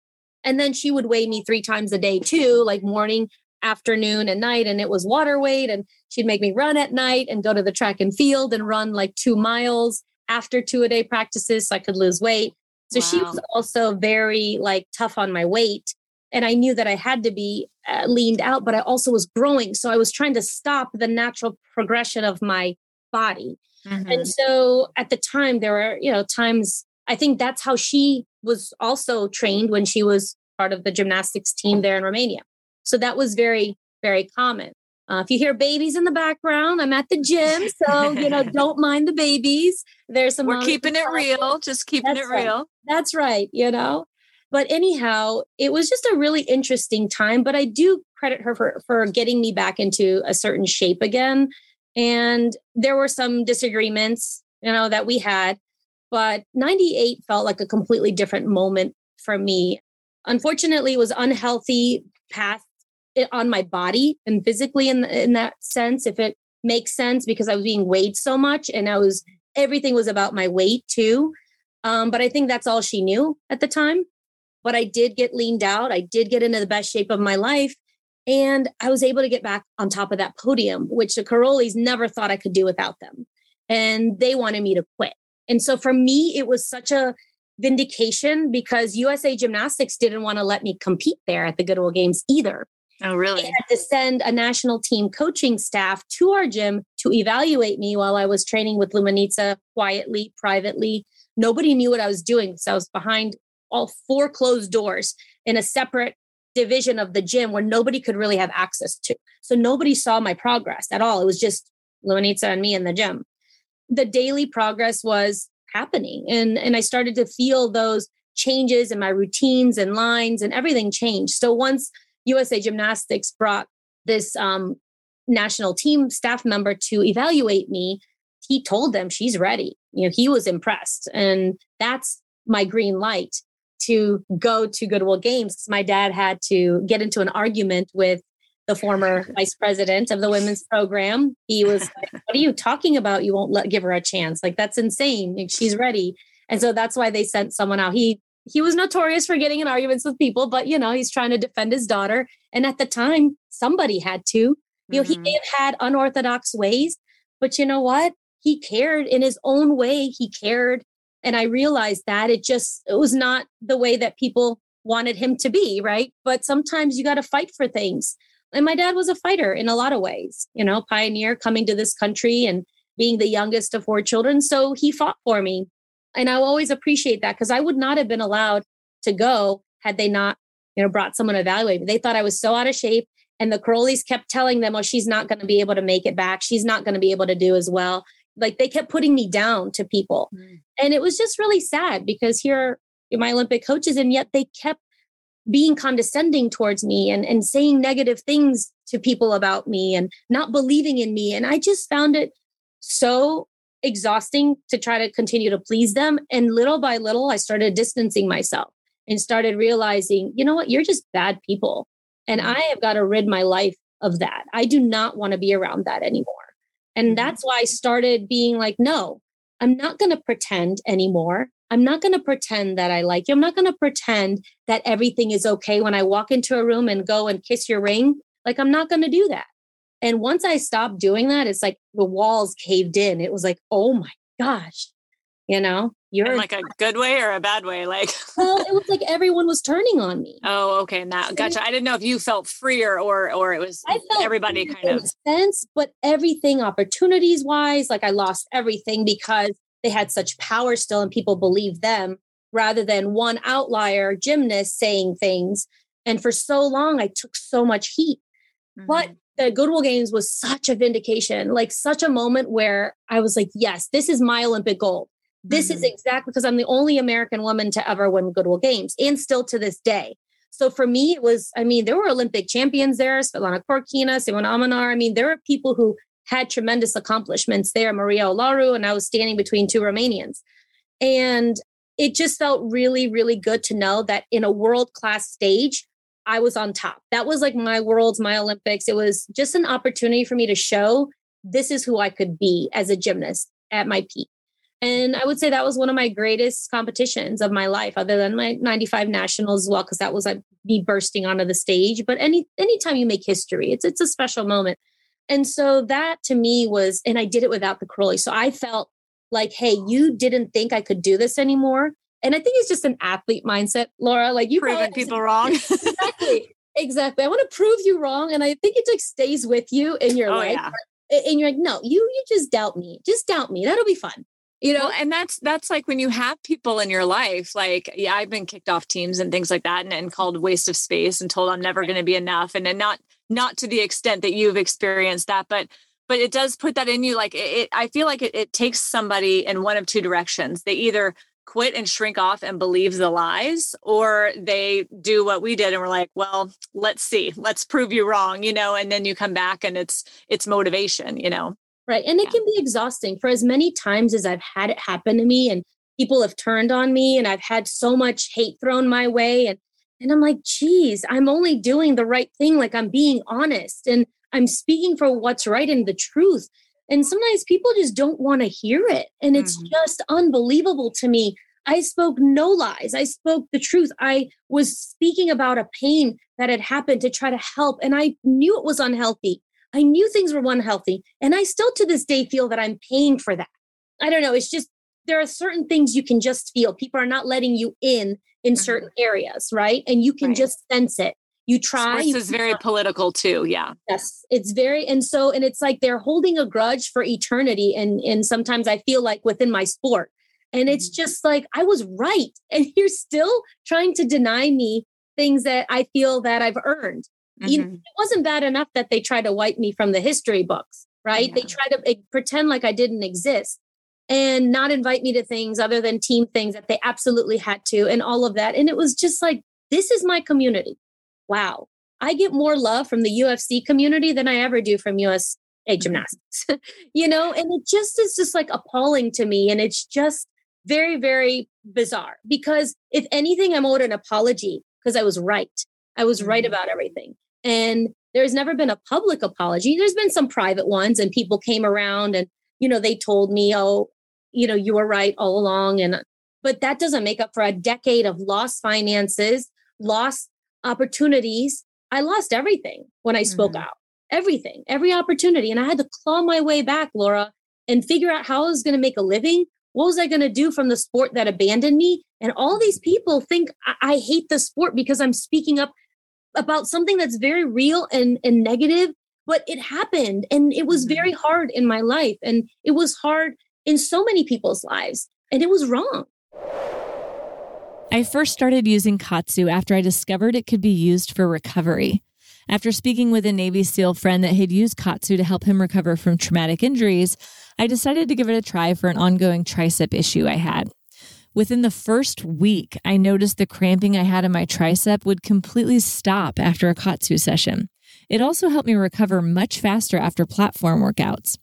And then she would weigh me 3 times a day too, like morning, afternoon and night. And it was water weight. And she'd make me run at night and go to the track and field and run like 2 miles after 2-a-day practices so I could lose weight. So Wow. She was also very like tough on my weight. And I knew that I had to be leaned out, but I also was growing. So I was trying to stop the natural progression of my body. Mm-hmm. And so at the time there were, times, I think that's how she was also trained when she was part of the gymnastics team there in Romania. So that was very, very common. If you hear babies in the background, I'm at the gym. So, don't mind the babies. We're keeping it real. Just keeping it real. That's right. But anyhow, it was just a really interesting time. But I do credit her for getting me back into a certain shape again. And there were some disagreements, that we had. But 98 felt like a completely different moment for me. Unfortunately, it was unhealthy path on my body and physically in that sense, if it makes sense, because I was being weighed so much and everything was about my weight too. But I think that's all she knew at the time. But I did get leaned out. I did get into the best shape of my life. And I was able to get back on top of that podium, which the Károlyi never thought I could do without them. And they wanted me to quit. And so for me, it was such a vindication because USA Gymnastics didn't want to let me compete there at the Goodwill Games either. Oh, really? They had to send a national team coaching staff to our gym to evaluate me while I was training with Luminița quietly, privately. Nobody knew what I was doing. So I was behind all 4 closed doors in a separate division of the gym where nobody could really have access to. So nobody saw my progress at all. It was just Luminița and me in the gym. The daily progress was happening. And I started to feel those changes in my routines and lines and everything changed. So once USA Gymnastics brought this national team staff member to evaluate me, he told them she's ready. He was impressed. And that's my green light to go to Goodwill Games. My dad had to get into an argument with the former vice president of the women's program. He was like, what are you talking about? You won't give her a chance. Like, that's insane. Like, she's ready. And so that's why they sent someone out. He was notorious for getting in arguments with people, but he's trying to defend his daughter. And at the time, somebody had to, he may have had unorthodox ways, but you know what? He cared in his own way. He cared. And I realized that it was not the way that people wanted him to be. Right. But sometimes you got to fight for things. And my dad was a fighter in a lot of ways, pioneer coming to this country and being the youngest of 4 children. So he fought for me. And I always appreciate that because I would not have been allowed to go had they not, brought someone to evaluate me. They thought I was so out of shape and the Károlyis kept telling them, oh, she's not going to be able to make it back. She's not going to be able to do as well. Like they kept putting me down to people. Mm. And it was just really sad because here are my Olympic coaches and yet they kept being condescending towards me and saying negative things to people about me and not believing in me. And I just found it so exhausting to try to continue to please them. And little by little, I started distancing myself and started realizing, you know what, you're just bad people. And I have got to rid my life of that. I do not want to be around that anymore. And that's why I started being like, no, I'm not going to pretend anymore. I'm not going to pretend that I like you. I'm not going to pretend that everything is okay when I walk into a room and go and kiss your ring. Like, I'm not going to do that. And once I stopped doing that, it's like the walls caved in. It was like, oh my gosh, you're in like a good way or a bad way. Like, well, it was like everyone was turning on me. Oh, okay. Now, gotcha. I didn't know if you felt freer or it was everybody kind of sense, but everything opportunities wise, like I lost everything because they had such power still and people believed them rather than one outlier gymnast saying things. And for so long, I took so much heat, but the Goodwill Games was such a vindication, like such a moment where I was like, yes, this is my Olympic goal. This is exactly because I'm the only American woman to ever win Goodwill Games and still to this day. So for me, it was, there were Olympic champions there, Svetlana Korkina, Simona Amanar. There were people who had tremendous accomplishments there, Maria Olaru, and I was standing between two Romanians. And it just felt really, really good to know that in a world-class stage, I was on top. That was like my worlds, my Olympics. It was just an opportunity for me to show this is who I could be as a gymnast at my peak. And I would say that was one of my greatest competitions of my life, other than my 95 nationals as well, because that was like me bursting onto the stage. But anytime you make history, it's a special moment. And so that to me was, and I did it without the Károlyi. So I felt like, hey, you didn't think I could do this anymore. And I think it's just an athlete mindset, Laura, like you proving people wrong. Exactly. I want to prove you wrong. And I think it like stays with you in your life. Yeah. And you're like, no, you just doubt me. Just doubt me. That'll be fun. You know, well, and that's like when you have people in your life, like, yeah, I've been kicked off teams and things like that and called waste of space and told I'm never going to be enough. And then not to the extent that you've experienced that, but it does put that in you. Like I feel like it takes somebody in one of two directions. They either quit and shrink off and believe the lies, or they do what we did. And we're like, well, let's see, let's prove you wrong, you know, and then you come back and it's motivation, you know? Right. And it can be exhausting. For as many times as I've had it happen to me and people have turned on me and I've had so much hate thrown my way. And I'm like, geez, I'm only doing the right thing. Like I'm being honest and I'm speaking for what's right and the truth. And sometimes people just don't want to hear it. And it's just unbelievable to me. I spoke no lies. I spoke the truth. I was speaking about a pain that had happened to try to help. And I knew it was unhealthy. I knew things were unhealthy. And I still to this day feel that I'm paying for that. I don't know. It's just, there are certain things you can just feel. People are not letting you in certain areas, right? And you can just sense it. You try. This is very political too. Yeah. Yes. It's very, and it's like they're holding a grudge for eternity. And sometimes I feel like within my sport. And it's just like, I was right. And you're still trying to deny me things that I feel that I've earned. You know, it wasn't bad enough that they tried to wipe me from the history books, right? Yeah. They tried to pretend like I didn't exist and not invite me to things other than team things that they absolutely had to and all of that. And it was just like, this is my community. Wow. I get more love from the UFC community than I ever do from USA gymnastics, you know? And it just is just like appalling to me. And it's just very, very bizarre because if anything, I'm owed an apology because I was right. I was right about everything. And there's never been a public apology. There's been some private ones and people came around and, you know, they told me, oh, you know, you were right all along. But that doesn't make up for a decade of lost finances, lost opportunities. I lost everything when I spoke out, everything, every opportunity. And I had to claw my way back, Laura, and figure out how I was going to make a living. What was I going to do from the sport that abandoned me? And all these people think I hate the sport because I'm speaking up about something that's very real and negative, but it happened. And it was very hard in my life. And it was hard in so many people's lives. And it was wrong. I first started using Katsu after I discovered it could be used for recovery. After speaking with a Navy SEAL friend that had used Katsu to help him recover from traumatic injuries, I decided to give it a try for an ongoing tricep issue I had. Within the first week, I noticed the cramping I had in my tricep would completely stop after a Katsu session. It also helped me recover much faster after platform workouts.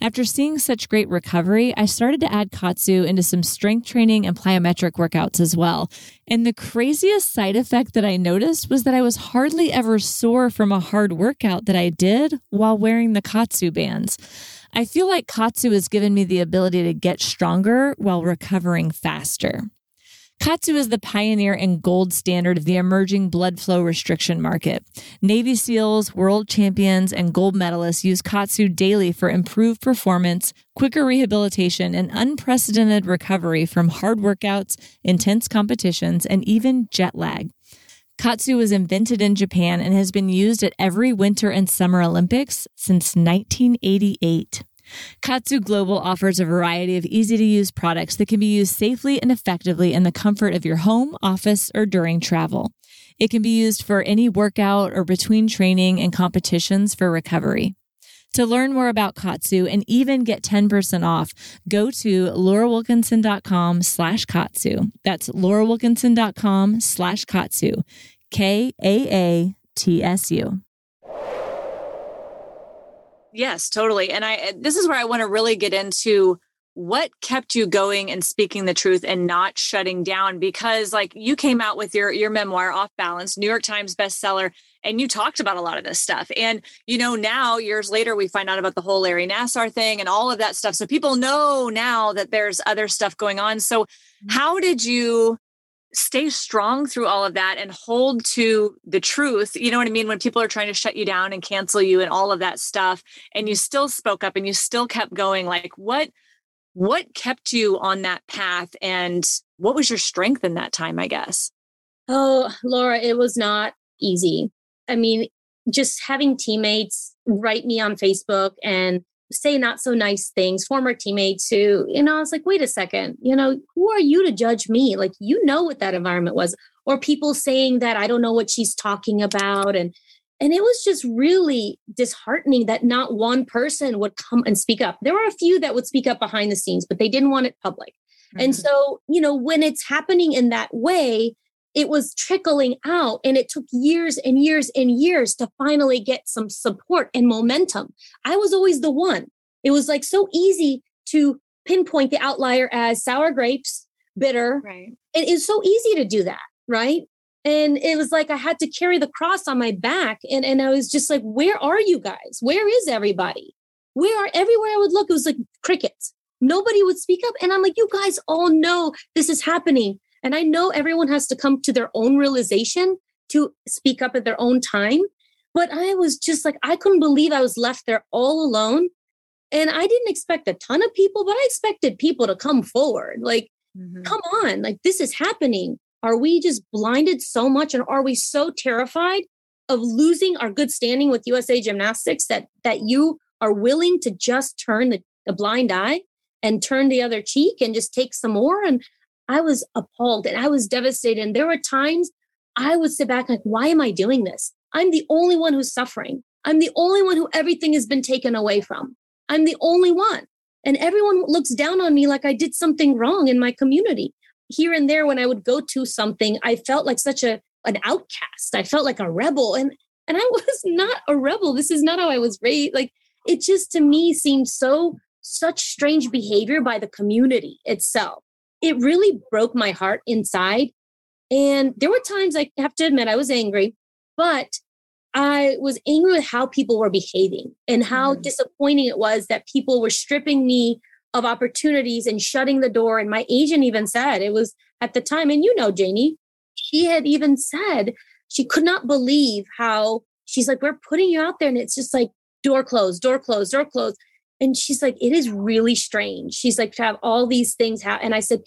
After seeing such great recovery, I started to add Katsu into some strength training and plyometric workouts as well. And the craziest side effect that I noticed was that I was hardly ever sore from a hard workout that I did while wearing the Katsu bands. I feel like Katsu has given me the ability to get stronger while recovering faster. Katsu is the pioneer and gold standard of the emerging blood flow restriction market. Navy SEALs, world champions, and gold medalists use Katsu daily for improved performance, quicker rehabilitation, and unprecedented recovery from hard workouts, intense competitions, and even jet lag. Katsu was invented in Japan and has been used at every Winter and Summer Olympics since 1988. Katsu Global offers a variety of easy-to-use products that can be used safely and effectively in the comfort of your home, office, or during travel. It can be used for any workout or between training and competitions for recovery. To learn more about Katsu and even get 10% off, go to laurawilkinson.com/Katsu. That's laurawilkinson.com/Katsu. KAATSU. Yes, totally. And this is where I want to really get into what kept you going and speaking the truth and not shutting down, because like you came out with your memoir Off Balance, New York Times bestseller, and you talked about a lot of this stuff. And, you know, now years later, we find out about the whole Larry Nassar thing and all of that stuff. So people know now that there's other stuff going on. So how did you stay strong through all of that and hold to the truth? You know what I mean? When people are trying to shut you down and cancel you and all of that stuff, and you still spoke up and you still kept going, like what kept you on that path and what was your strength in that time, I guess? Oh, Laura, it was not easy. I mean, just having teammates write me on Facebook and say not so nice things, former teammates who, you know, I was like, wait a second, you know, who are you to judge me? Like, you know what that environment was, or people saying that I don't know what she's talking about. And it was just really disheartening that not one person would come and speak up. There were a few that would speak up behind the scenes, but they didn't want it public. Mm-hmm. And so, you know, when it's happening in that way, it was trickling out, and it took years and years and years to finally get some support and momentum. I was always the one. It was like so easy to pinpoint the outlier as sour grapes, bitter. Right. It is so easy to do that, right? And it was like I had to carry the cross on my back. And I was just like, where are you guys? Where is everybody? Everywhere I would look, it was like crickets. Nobody would speak up. And I'm like, you guys all know this is happening. And I know everyone has to come to their own realization to speak up at their own time. But I was just like, I couldn't believe I was left there all alone. And I didn't expect a ton of people, but I expected people to come forward. Like, come on, like this is happening. Are we just blinded so much? And are we so terrified of losing our good standing with USA Gymnastics that you are willing to just turn the blind eye and turn the other cheek and just take some more? And I was appalled and I was devastated. And there were times I would sit back like, why am I doing this? I'm the only one who's suffering. I'm the only one who everything has been taken away from. I'm the only one. And everyone looks down on me like I did something wrong in my community. Here and there, when I would go to something, I felt like such an outcast. I felt like a rebel. And I was not a rebel. This is not how I was raised. Like, it just, to me, seemed such strange behavior by the community itself. It really broke my heart inside. And there were times, I have to admit, I was angry, but I was angry with how people were behaving and how disappointing it was that people were stripping me of opportunities and shutting the door. And my agent even said, it was at the time, and you know, Janie, she had even said she could not believe how she's like, we're putting you out there. And it's just like, door closed, door closed, door closed. And she's like, it is really strange. She's like, to have all these things happen. And I said,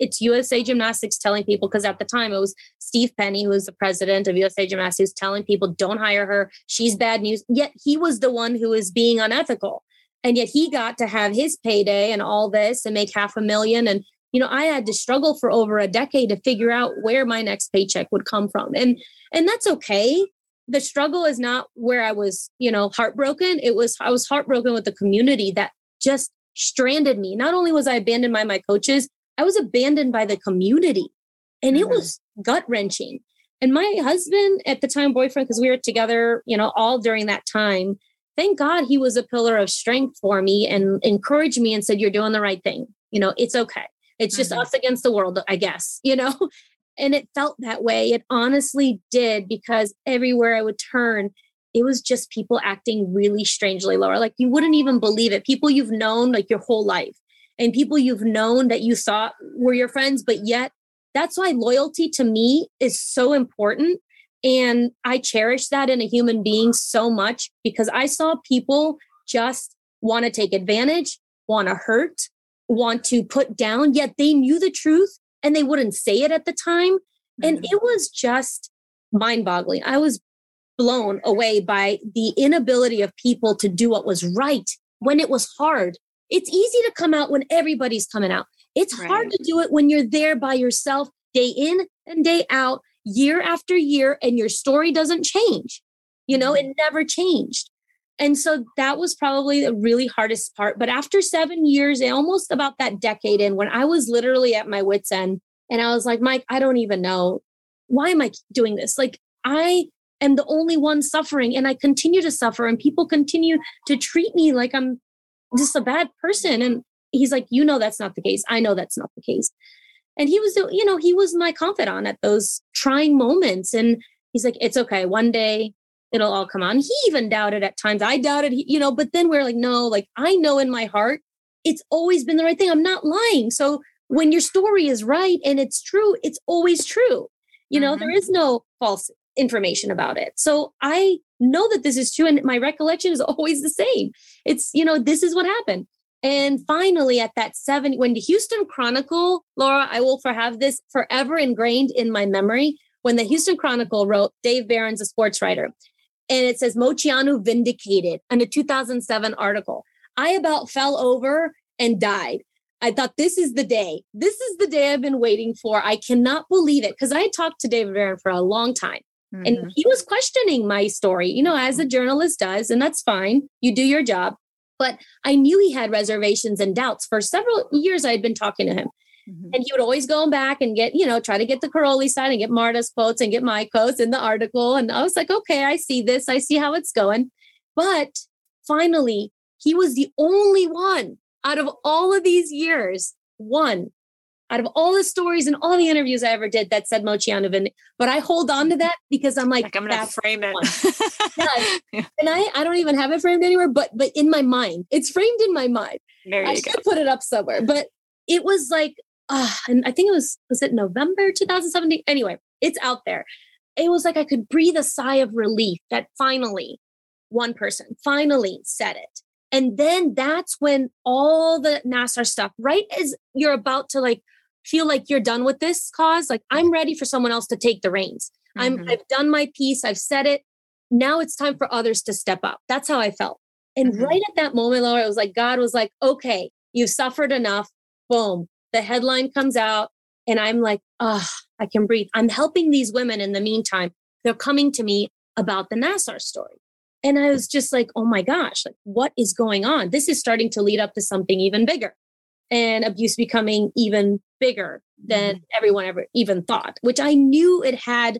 it's USA Gymnastics telling people, because at the time it was Steve Penny, who was the president of USA Gymnastics, telling people, don't hire her. She's bad news. Yet he was the one who was being unethical. And yet he got to have his payday and all this and make $500,000. And, you know, I had to struggle for over a decade to figure out where my next paycheck would come from. And that's okay. The struggle is not where I was, you know, heartbroken. I was heartbroken with the community that just stranded me. Not only was I abandoned by my coaches, I was abandoned by the community, and it was gut wrenching. And my husband at the time, boyfriend, because we were together, you know, all during that time, thank God he was a pillar of strength for me and encouraged me and said, you're doing the right thing. You know, it's okay. It's just us against the world, I guess, you know. And it felt that way. It honestly did, because everywhere I would turn, it was just people acting really strangely, Laura. Like, you wouldn't even believe it. People you've known like your whole life, and people you've known that you thought were your friends. But yet, that's why loyalty to me is so important. And I cherish that in a human being so much, because I saw people just want to take advantage, want to hurt, want to put down, yet they knew the truth and they wouldn't say it at the time. And it was just mind-boggling. I was blown away by the inability of people to do what was right when it was hard. It's easy to come out when everybody's coming out. It's hard to do it when you're there by yourself day in and day out, year after year, and your story doesn't change. You know, it never changed. And so that was probably the really hardest part. But after 7 years, almost about that decade in, when I was literally at my wit's end, and I was like, Mike, I don't even know. Why am I doing this? Like, I am the only one suffering, and I continue to suffer, and people continue to treat me like I'm just a bad person. And he's like, you know, that's not the case. I know that's not the case. And he was, you know, he was my confidant at those trying moments. And he's like, it's okay. One day it'll all come on. He even doubted at times. I doubted, you know, but then we're like, no, like I know in my heart, it's always been the right thing. I'm not lying. So when your story is right and it's true, it's always true. You know, there is no false information about it. So I know that this is true. And my recollection is always the same. It's, you know, this is what happened. And finally, at that seven, when the Houston Chronicle, Laura, I will have this forever ingrained in my memory. When the Houston Chronicle wrote, Dave Barron's a sports writer, and it says Moceanu vindicated in a 2007 article, I about fell over and died. I thought, this is the day. This is the day I've been waiting for. I cannot believe it. Because I talked to David Barron for a long time. Mm-hmm. And he was questioning my story, you know, as a journalist does. And that's fine. You do your job. But I knew he had reservations and doubts. For several years, I had been talking to him. Mm-hmm. And he would always go back and get, you know, try to get the Károlyi side and get Marta's quotes and get my quotes in the article. And I was like, okay, I see this. I see how it's going. But finally, he was the only one. Out of all of these years, one out of all the stories and all the interviews I ever did that said Moceanu, but I hold on to that because I'm like I'm going to frame it. Yeah. And I don't even have it framed anywhere, but in my mind, it's framed in my mind. There you I should go. Put it up somewhere, but it was like, and I think it was it November, 2017? Anyway, it's out there. It was like, I could breathe a sigh of relief that finally one person finally said it. And then that's when all the Nassar stuff, right as you're about to like feel like you're done with this cause, like I'm ready for someone else to take the reins. Mm-hmm. I've done my piece. I've said it. Now it's time for others to step up. That's how I felt. And right at that moment, Laura, it was like, God was like, okay, you've suffered enough. Boom. The headline comes out and I'm like, I can breathe. I'm helping these women in the meantime. They're coming to me about the Nassar story. And I was just like, oh my gosh, like what is going on? This is starting to lead up to something even bigger and abuse becoming even bigger than everyone ever even thought, which I knew it had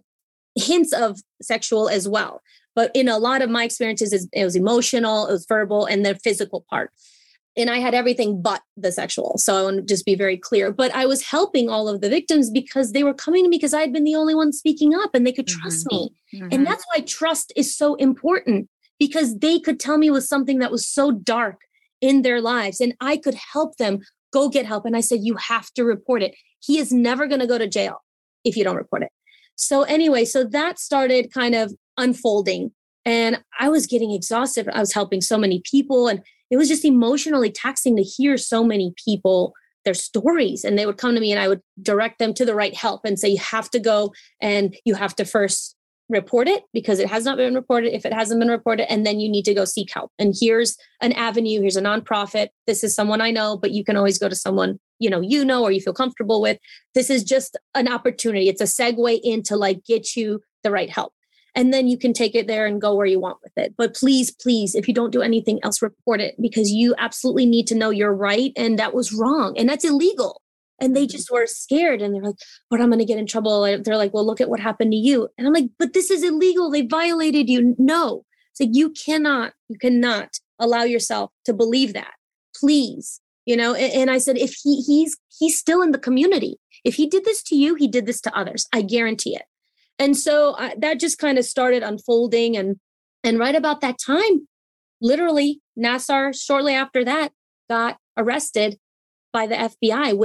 hints of sexual as well. But in a lot of my experiences, it was emotional, it was verbal, and the physical part. And I had everything but the sexual. So I want to just be very clear. But I was helping all of the victims because they were coming to me because I had been the only one speaking up and they could trust me. And that's why trust is so important, because they could tell me with something that was so dark in their lives and I could help them go get help. And I said, you have to report it. He is never going to go to jail if you don't report it. So anyway, so that started kind of unfolding and I was getting exhausted. I was helping so many people and it was just emotionally taxing to hear so many people, their stories. And they would come to me and I would direct them to the right help and say, you have to go and you have to first report it because it has not been reported. If it hasn't been reported, and then you need to go seek help. And here's an avenue, here's a nonprofit. This is someone I know, but you can always go to someone, you know, or you feel comfortable with. This is just an opportunity. It's a segue into like, get you the right help. And then you can take it there and go where you want with it. But please, please, if you don't do anything else, report it because you absolutely need to know you're right. And that was wrong. And that's illegal. And they just were scared. And they're like, but I'm going to get in trouble. And they're like, well, look at what happened to you. And I'm like, but this is illegal. They violated you. No. It's like, you cannot allow yourself to believe that. Please. You know, and I said, if he's still in the community, if he did this to you, he did this to others. I guarantee it. And so that just kind of started unfolding. And right about that time, literally, Nassar, shortly after that, got arrested by the FBI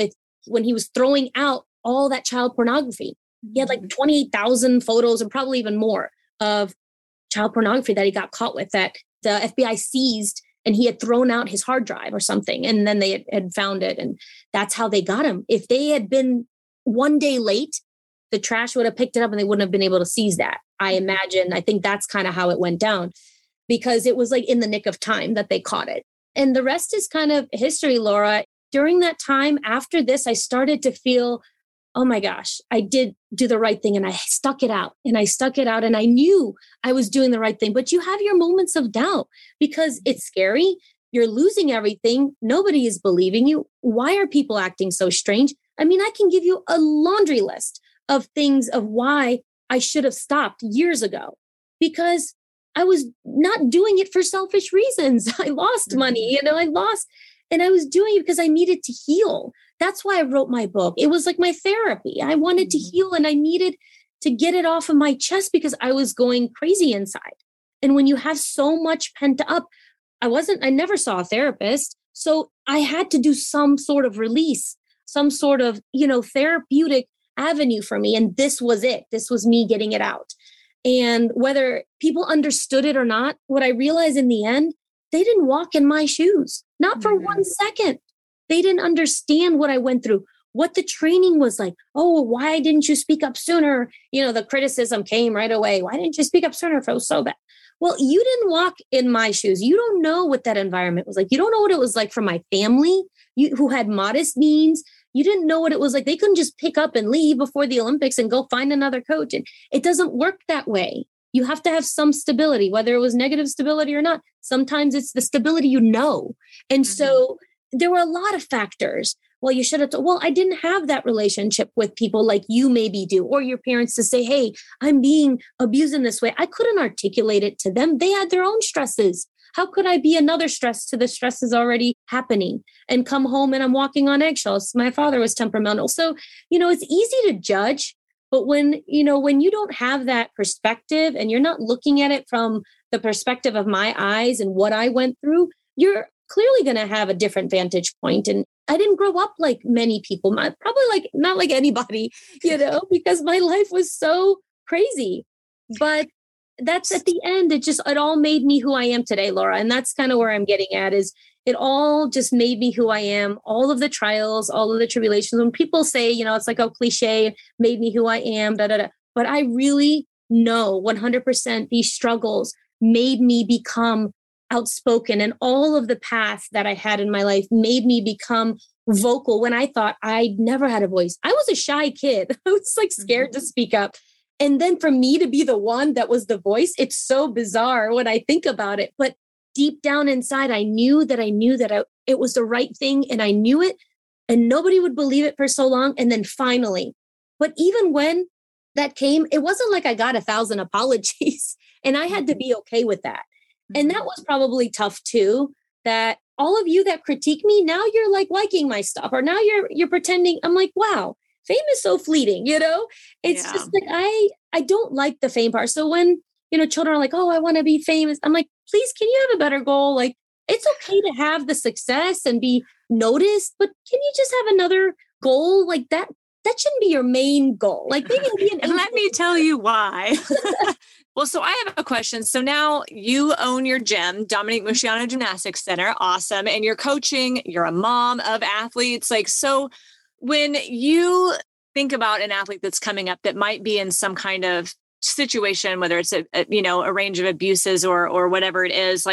when he was throwing out all that child pornography. He had like 28,000 photos and probably even more of child pornography that he got caught with that the FBI seized, and he had thrown out his hard drive or something. And then they had found it. And that's how they got him. If they had been one day late, the trash would have picked it up and they wouldn't have been able to seize that. I imagine. I think that's kind of how it went down, because it was like in the nick of time that they caught it. And the rest is kind of history, Laura. During that time after this, I started to feel, oh my gosh, I did do the right thing. And I stuck it out and I stuck it out and I knew I was doing the right thing. But you have your moments of doubt because it's scary. You're losing everything. Nobody is believing you. Why are people acting so strange? I mean, I can give you a laundry list of things of why I should have stopped years ago. because I was not doing it for selfish reasons. I lost money, and I was doing it because I needed to heal. That's why I wrote my book. It was like my therapy. I wanted to heal and I needed to get it off of my chest because I was going crazy inside. And when you have so much pent up, I never saw a therapist. So I had to do some sort of release, some sort of, therapeutic avenue for me. And this was it. This was me getting it out. And whether people understood it or not, what I realized in the end, they didn't walk in my shoes, not for 1 second. They didn't understand what I went through, what the training was like. Oh, why didn't you speak up sooner? The criticism came right away. Why didn't you speak up sooner if it was so bad? Well, you didn't walk in my shoes. You don't know what that environment was like. You don't know what it was like for my family, who had modest means. You didn't know what it was like. They couldn't just pick up and leave before the Olympics and go find another coach. And it doesn't work that way. You have to have some stability, whether it was negative stability or not. Sometimes it's the stability, And so there were a lot of factors. Well, you should have told, I didn't have that relationship with people like you maybe do, or your parents to say, hey, I'm being abused in this way. I couldn't articulate it to them. They had their own stresses. How could I be another stress to the stresses already happening and come home and I'm walking on eggshells? My father was temperamental. So, it's easy to judge. But when you don't have that perspective and you're not looking at it from the perspective of my eyes and what I went through, you're clearly going to have a different vantage point. And I didn't grow up like many people, probably not like anybody, because my life was so crazy. But that's at the end, it all made me who I am today, Laura. And that's kind of where I'm getting at is it all just made me who I am. All of the trials, all of the tribulations, when people say, it's like a cliche, made me who I am, da, da, da. But I really know 100% these struggles made me become outspoken, and all of the path that I had in my life made me become vocal when I thought I never had a voice. I was a shy kid. I was scared to speak up. And then for me to be the one that was the voice, it's so bizarre when I think about it. But deep down inside, I knew that it was the right thing, and I knew it, and nobody would believe it for so long. And then finally, but even when that came, it wasn't like I got 1,000 apologies and I had to be okay with that. And that was probably tough too, that all of you that critique me, now you're liking my stuff, or now you're pretending. I'm like, wow, fame is so fleeting, It's just like, I don't like the fame part. So when, children are like, oh, I want to be famous. I'm like, please, can you have a better goal? Like, it's okay to have the success and be noticed, but can you just have another goal like that? That shouldn't be your main goal. Like, maybe it'll be an and let me tell you why. Well, so I have a question. So now you own your gym, Dominique Moceanu Gymnastics Center. Awesome. And you're coaching, you're a mom of athletes. So when you think about an athlete that's coming up that might be in some kind of situation, whether it's a range of abuses or whatever it is,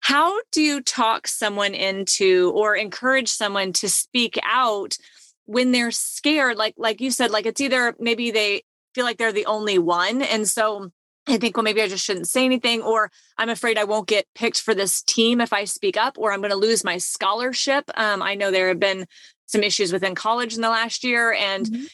how do you talk someone into or encourage someone to speak out when they're scared? Like you said, it's either maybe they feel like they're the only one. And so I think, maybe I just shouldn't say anything, or I'm afraid I won't get picked for this team if I speak up, or I'm going to lose my scholarship. I know there have been some issues within college in the last year and,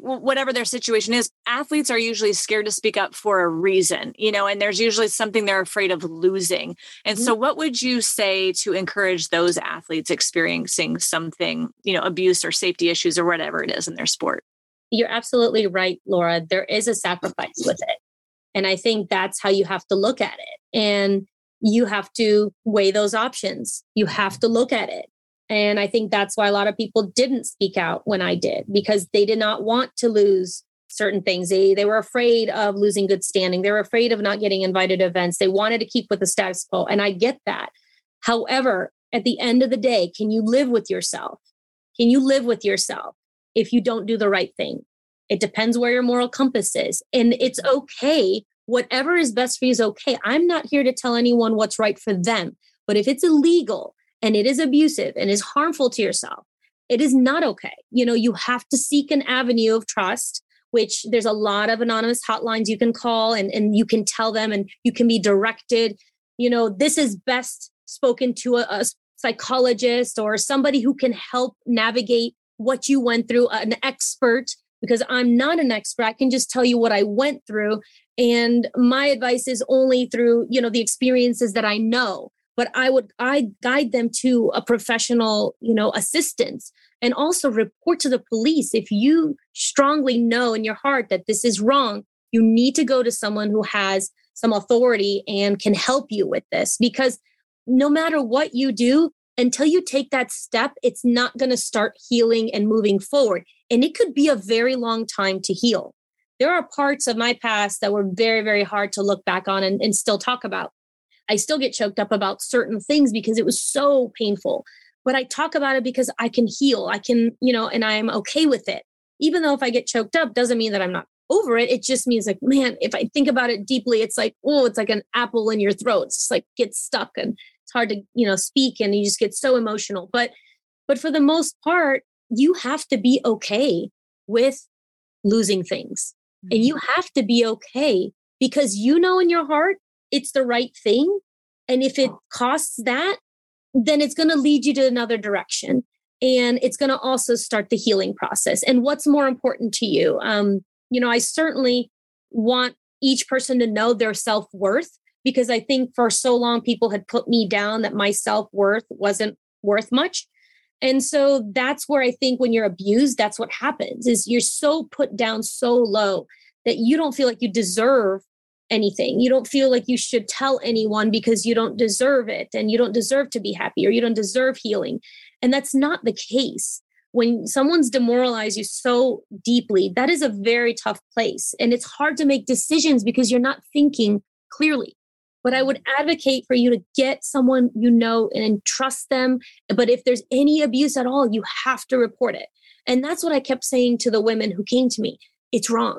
whatever their situation is, athletes are usually scared to speak up for a reason, and there's usually something they're afraid of losing. And so what would you say to encourage those athletes experiencing something, abuse or safety issues or whatever it is in their sport? You're absolutely right, Laura. There is a sacrifice with it. And I think that's how you have to look at it. And you have to weigh those options. You have to look at it. And I think that's why a lot of people didn't speak out when I did, because they did not want to lose certain things. They were afraid of losing good standing. They were afraid of not getting invited to events. They wanted to keep with the status quo. And I get that. However, at the end of the day, can you live with yourself? Can you live with yourself if you don't do the right thing? It depends where your moral compass is. And it's okay. Whatever is best for you is okay. I'm not here to tell anyone what's right for them. But if it's illegal and it is abusive and is harmful to yourself, it is not okay. You have to seek an avenue of trust, which there's a lot of anonymous hotlines you can call and you can tell them and you can be directed. This is best spoken to a psychologist or somebody who can help navigate what you went through, an expert because I'm not an expert. I can just tell you what I went through. And my advice is only through, you know, the experiences that I know, but I guide them to a professional, you know, assistance, and also report to the police. If you strongly know in your heart that this is wrong, you need to go to someone who has some authority and can help you with this, because no matter what you do, until you take that step, it's not going to start healing and moving forward. And it could be a very long time to heal. There are parts of my past that were very, very hard to look back on and still talk about. I still get choked up about certain things because it was so painful. But I talk about it because I can heal. I can, you know, and I am okay with it. Even though if I get choked up, doesn't mean that I'm not over it. It just means like, man, if I think about it deeply, it's like, oh, it's like an apple in your throat. It's just like gets stuck and it's hard to, you know, speak, and you just get so emotional. But for the most part, you have to be okay with losing things. Mm-hmm. And you have to be okay because you know in your heart, it's the right thing. And if it costs that, then it's going to lead you to another direction. And it's going to also start the healing process. And what's more important to you? You know, I certainly want each person to know their self-worth, because I think for so long, people had put me down that my self-worth wasn't worth much. And so that's where I think when you're abused, that's what happens, is you're so put down so low that you don't feel like you deserve anything. You don't feel like you should tell anyone because you don't deserve it, and you don't deserve to be happy, or you don't deserve healing. And that's not the case. When someone's demoralized you so deeply, that is a very tough place. And it's hard to make decisions because you're not thinking clearly. But I would advocate for you to get someone you know and trust them. But if there's any abuse at all, you have to report it. And that's what I kept saying to the women who came to me. It's wrong.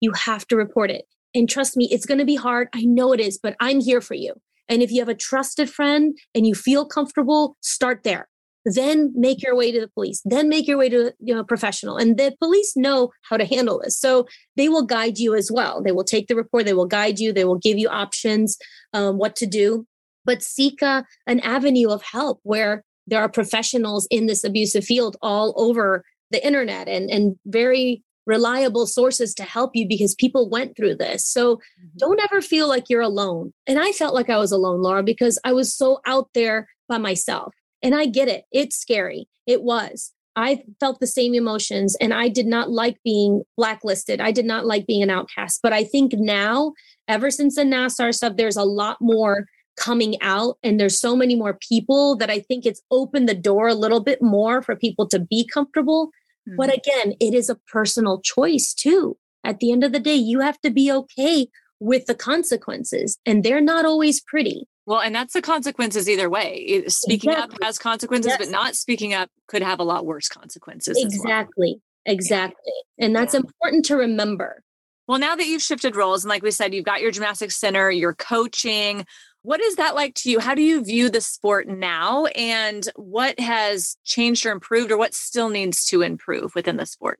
You have to report it. And trust me, it's going to be hard. I know it is, but I'm here for you. And if you have a trusted friend and you feel comfortable, start there. Then make your way to the police, then make your way to, you know, a professional. And the police know how to handle this. So they will guide you as well. They will take the report. They will guide you. They will give you options, what to do. But seek an avenue of help where there are professionals in this abusive field all over the internet, and very reliable sources to help you, because people went through this. So don't ever feel like you're alone. And I felt like I was alone, Laura, because I was so out there by myself. And I get it. It's scary. It was. I felt the same emotions, and I did not like being blacklisted. I did not like being an outcast. But I think now, ever since the Nassar stuff, there's a lot more coming out, and there's so many more people that I think it's opened the door a little bit more for people to be comfortable. Mm-hmm. But again, it is a personal choice too. At the end of the day, you have to be okay with the consequences, and they're not always pretty. Well, and that's the consequences either way. Speaking up has consequences, but not speaking up could have a lot worse consequences. Exactly. And that's important to remember. Well, now that you've shifted roles, and like we said, you've got your gymnastics center, you're coaching. What is that like to you? How do you view the sport now? And what has changed or improved, or what still needs to improve within the sport?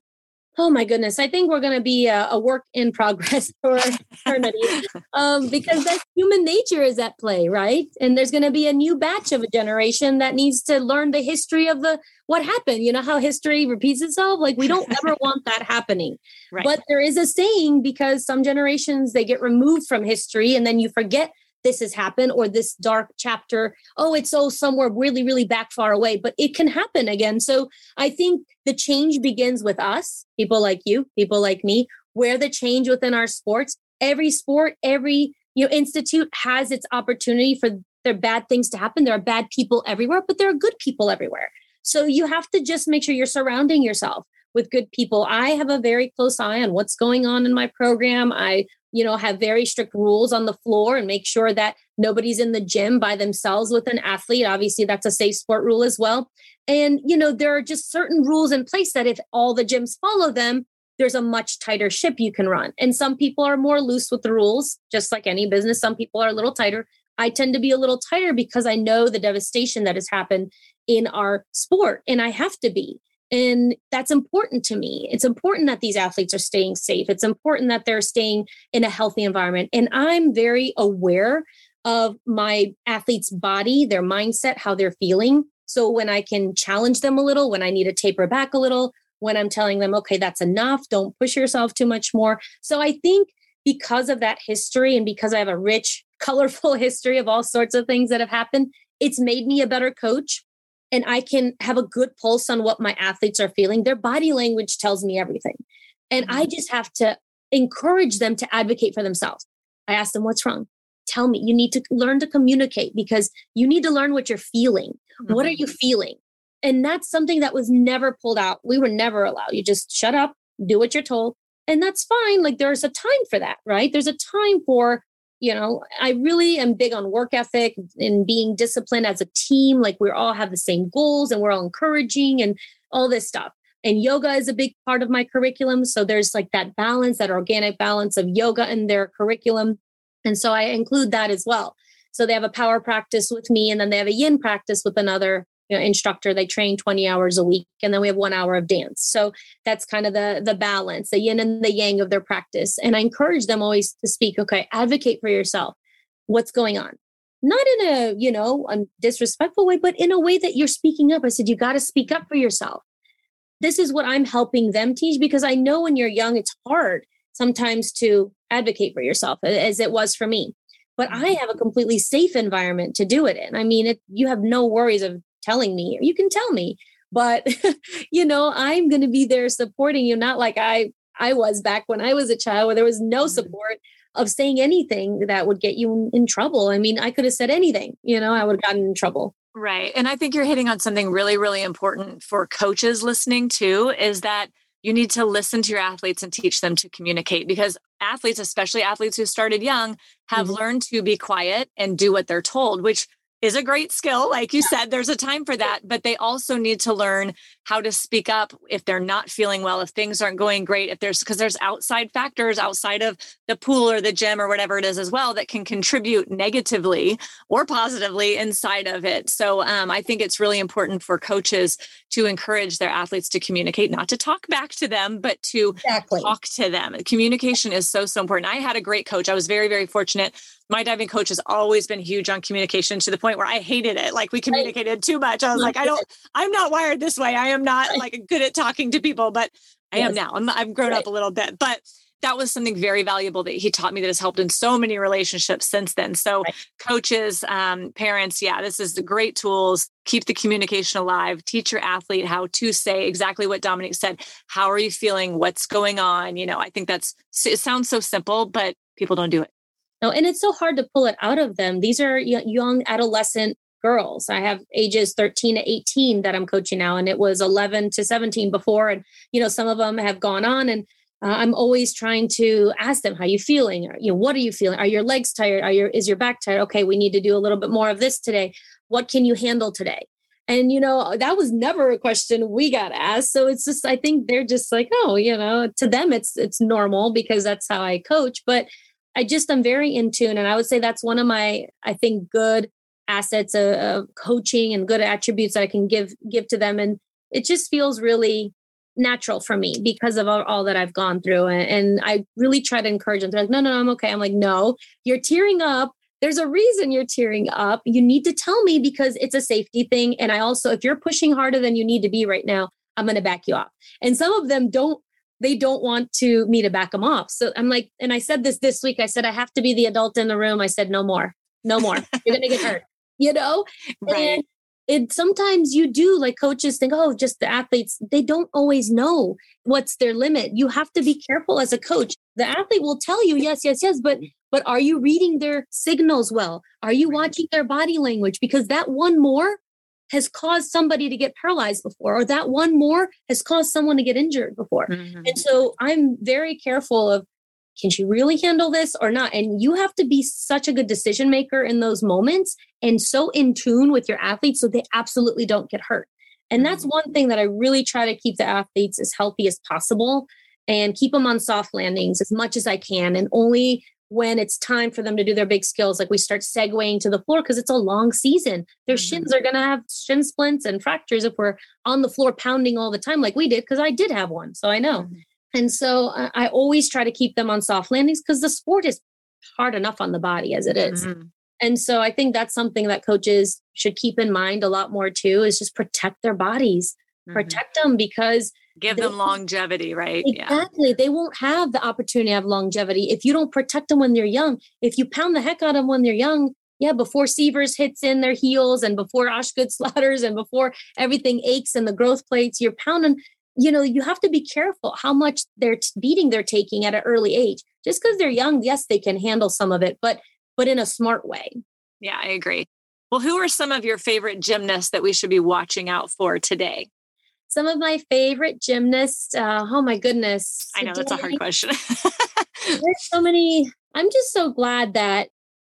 Oh my goodness. I think we're going to be a work in progress for eternity, because that's human nature is at play, right? And there's going to be a new batch of a generation that needs to learn the history of what happened. You know how history repeats itself? Like, we don't ever want that happening. Right. But there is a saying, because some generations, they get removed from history, and then you forget this has happened, or this dark chapter. Oh, it's somewhere really, really back far away, but it can happen again. So I think the change begins with us, people like you, people like me. We're the change within our sports. Every sport, every institute has its opportunity for their bad things to happen. There are bad people everywhere, but there are good people everywhere. So you have to just make sure you're surrounding yourself with good people. I have a very close eye on what's going on in my program. I have very strict rules on the floor and make sure that nobody's in the gym by themselves with an athlete. Obviously, that's a safe sport rule as well. And, there are just certain rules in place that if all the gyms follow them, there's a much tighter ship you can run. And some people are more loose with the rules, just like any business. Some people are a little tighter. I tend to be a little tighter because I know the devastation that has happened in our sport, and I have to be. And that's important to me. It's important that these athletes are staying safe. It's important that they're staying in a healthy environment. And I'm very aware of my athlete's body, their mindset, how they're feeling. So when I can challenge them a little, when I need to taper back a little, when I'm telling them, okay, that's enough. Don't push yourself too much more. So I think because of that history and because I have a rich, colorful history of all sorts of things that have happened, it's made me a better coach. And I can have a good pulse on what my athletes are feeling. Their body language tells me everything. And I just have to encourage them to advocate for themselves. I ask them, what's wrong? Tell me. You need to learn to communicate because you need to learn what you're feeling. Mm-hmm. What are you feeling? And that's something that was never pulled out. We were never allowed. You just shut up, do what you're told. And that's fine. Like there's a time for that, right? There's a time for, you know, I really am big on work ethic and being disciplined as a team. Like we all have the same goals and we're all encouraging and all this stuff. And yoga is a big part of my curriculum. So there's like that balance, that organic balance of yoga in their curriculum. And so I include that as well. So they have a power practice with me and then they have a yin practice with another, you know, instructor. They train 20 hours a week and then we have 1 hour of dance. So that's kind of the balance, the yin and the yang of their practice. And I encourage them always to speak, okay, advocate for yourself. What's going on? Not in a, you know, a disrespectful way, but in a way that you're speaking up. I said, you got to speak up for yourself. This is what I'm helping them teach because I know when you're young, it's hard sometimes to advocate for yourself as it was for me. But I have a completely safe environment to do it in. I mean, you have no worries of telling me. You can tell me, but you know, I'm going to be there supporting you. Not like I was back when I was a child where there was no support of saying anything that would get you in trouble. I mean, I could have said anything, you know, I would have gotten in trouble. Right. And I think you're hitting on something really, really important for coaches listening too, is that you need to listen to your athletes and teach them to communicate because athletes, especially athletes who started young, have learned to be quiet and do what they're told, which is a great skill. Like you said, there's a time for that, but they also need to learn how to speak up if they're not feeling well, if things aren't going great, because there's outside factors outside of the pool or the gym or whatever it is as well that can contribute negatively or positively inside of it. So I think it's really important for coaches to encourage their athletes to communicate, not to talk back to them, but to talk to them. Communication is so, so important. I had a great coach. I was very, very fortunate. My diving coach has always been huge on communication to the point where I hated it. Like we communicated too much. I was like, I'm not wired this way. I am not like good at talking to people, but I am now. I've grown up a little bit, but that was something very valuable that he taught me that has helped in so many relationships since then. So coaches, parents, this is the great tools. Keep the communication alive. Teach your athlete how to say exactly what Dominique said. How are you feeling? What's going on? You know, I think it sounds so simple, but people don't do it. No, and it's so hard to pull it out of them. These are young adolescent girls. I have ages 13 to 18 that I'm coaching now, and it was 11 to 17 before. And, you know, some of them have gone on and I'm always trying to ask them, how are you feeling? Or, you know, what are you feeling? Are your legs tired? Is your back tired? Okay, we need to do a little bit more of this today. What can you handle today? And, you know, that was never a question we got asked. So it's just, I think they're just like, oh, you know, to them, it's normal because that's how I coach. But I'm very in tune. And I would say that's one of my, I think, good assets of coaching and good attributes that I can give to them. And it just feels really natural for me because of all that I've gone through. And I really try to encourage them. They're like, no, I'm okay. I'm like, no, you're tearing up. There's a reason you're tearing up. You need to tell me because it's a safety thing. And I also, if you're pushing harder than you need to be right now, I'm going to back you off. And some of them don't want me to back them off. So I'm like, and I said this week, I said, I have to be the adult in the room. I said, no more, you're going to get hurt, you know? Right. And sometimes you do, like coaches think, oh, just the athletes, they don't always know what's their limit. You have to be careful as a coach. The athlete will tell you, yes. But are you reading their signals well? Are you watching their body language? Because that one more has caused somebody to get paralyzed before, or that one more has caused someone to get injured before. Mm-hmm. And so I'm very careful of, can she really handle this or not? And you have to be such a good decision maker in those moments and so in tune with your athletes so they absolutely don't get hurt. And that's one thing that I really try to keep the athletes as healthy as possible and keep them on soft landings as much as I can. And only when it's time for them to do their big skills, like we start segueing to the floor because it's a long season. Their shins are going to have shin splints and fractures if we're on the floor pounding all the time like we did, because I did have one. So I know. Mm-hmm. And so I always try to keep them on soft landings because the sport is hard enough on the body as it is. Mm-hmm. And so I think that's something that coaches should keep in mind a lot more too, is just protect their bodies, protect them because Give them longevity, right? Exactly. Yeah. They won't have the opportunity of longevity if you don't protect them when they're young. If you pound the heck out of them when they're young, before Sievers hits in their heels and before Osgood slaughters and before everything aches and the growth plates, you're pounding, you have to be careful how much they're beating they're taking at an early age. Just because they're young, yes, they can handle some of it, but in a smart way. Yeah, I agree. Well, who are some of your favorite gymnasts that we should be watching out for today? Some of my favorite gymnasts. Oh my goodness. I know that's a hard question. There's so many. I'm just so glad that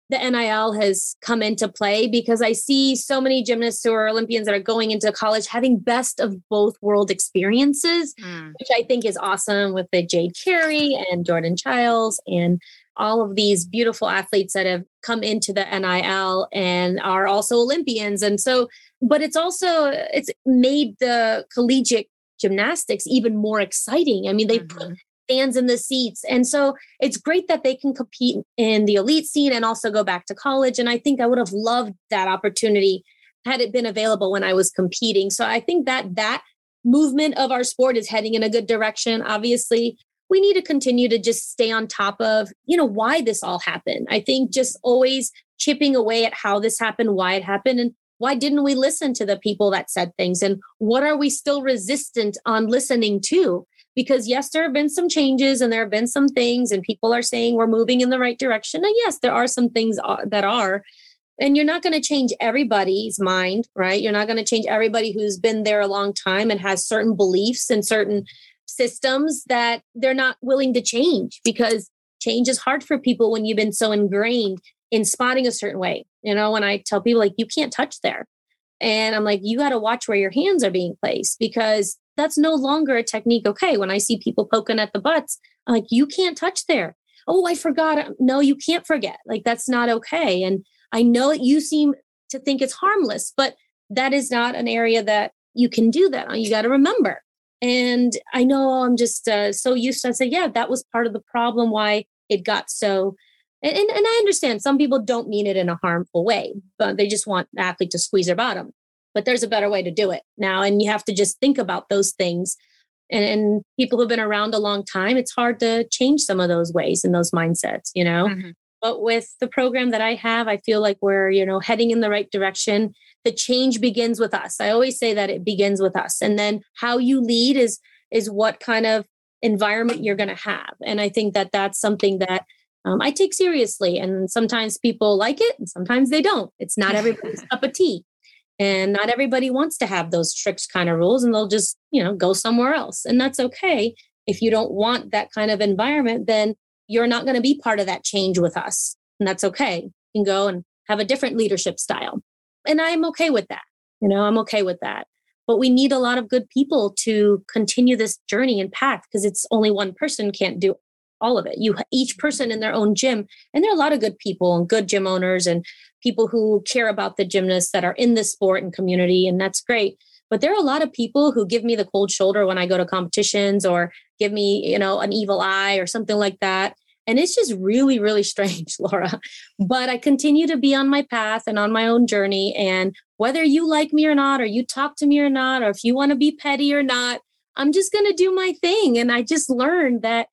the NIL has come into play because I see so many gymnasts who are Olympians that are going into college having best of both world experiences, which I think is awesome with the Jade Carey and Jordan Childs and all of these beautiful athletes that have come into the NIL and are also Olympians. And so, but it's made the collegiate gymnastics even more exciting. I mean, they put fans in the seats. And so it's great that they can compete in the elite scene and also go back to college. And I think I would have loved that opportunity had it been available when I was competing. So I think that movement of our sport is heading in a good direction. Obviously, we need to continue to just stay on top of, why this all happened. I think just always chipping away at how this happened, why it happened, and why didn't we listen to the people that said things? And what are we still resistant on listening to? Because yes, there have been some changes and there have been some things and people are saying we're moving in the right direction. And yes, there are some things that are, and you're not going to change everybody's mind, right? You're not going to change everybody who's been there a long time and has certain beliefs and certain systems that they're not willing to change, because change is hard for people when you've been so ingrained in spotting a certain way. When I tell people like, you can't touch there. And I'm like, you got to watch where your hands are being placed because that's no longer a technique. Okay. When I see people poking at the butts, I'm like, you can't touch there. Oh, I forgot. No, you can't forget. Like, that's not okay. And I know you seem to think it's harmless, but that is not an area that you can do that on. You got to remember. And I know I'm just so used to, I say, that was part of the problem why it got so. And I understand some people don't mean it in a harmful way, but they just want the athlete to squeeze their bottom. But there's a better way to do it now. And you have to just think about those things. And people who've been around a long time, it's hard to change some of those ways and those mindsets, Mm-hmm. But with the program that I have, I feel like we're, heading in the right direction. The change begins with us. I always say that it begins with us. And then how you lead is what kind of environment you're going to have. And I think that that's something that I take seriously. And sometimes people like it and sometimes they don't. It's not everybody's cup of tea. And not everybody wants to have those strict kind of rules and they'll just, go somewhere else. And that's okay. If you don't want that kind of environment, then you're not going to be part of that change with us. And that's okay. You can go and have a different leadership style. And I'm okay with that. I'm okay with that. But we need a lot of good people to continue this journey and path because it's only one person can't do all of it. Each person in their own gym. And there are a lot of good people and good gym owners and people who care about the gymnasts that are in this sport and community. And that's great. But there are a lot of people who give me the cold shoulder when I go to competitions or give me, an evil eye or something like that. And it's just really, really strange, Laura. But I continue to be on my path and on my own journey. And whether you like me or not, or you talk to me or not, or if you want to be petty or not, I'm just going to do my thing. And I just learned that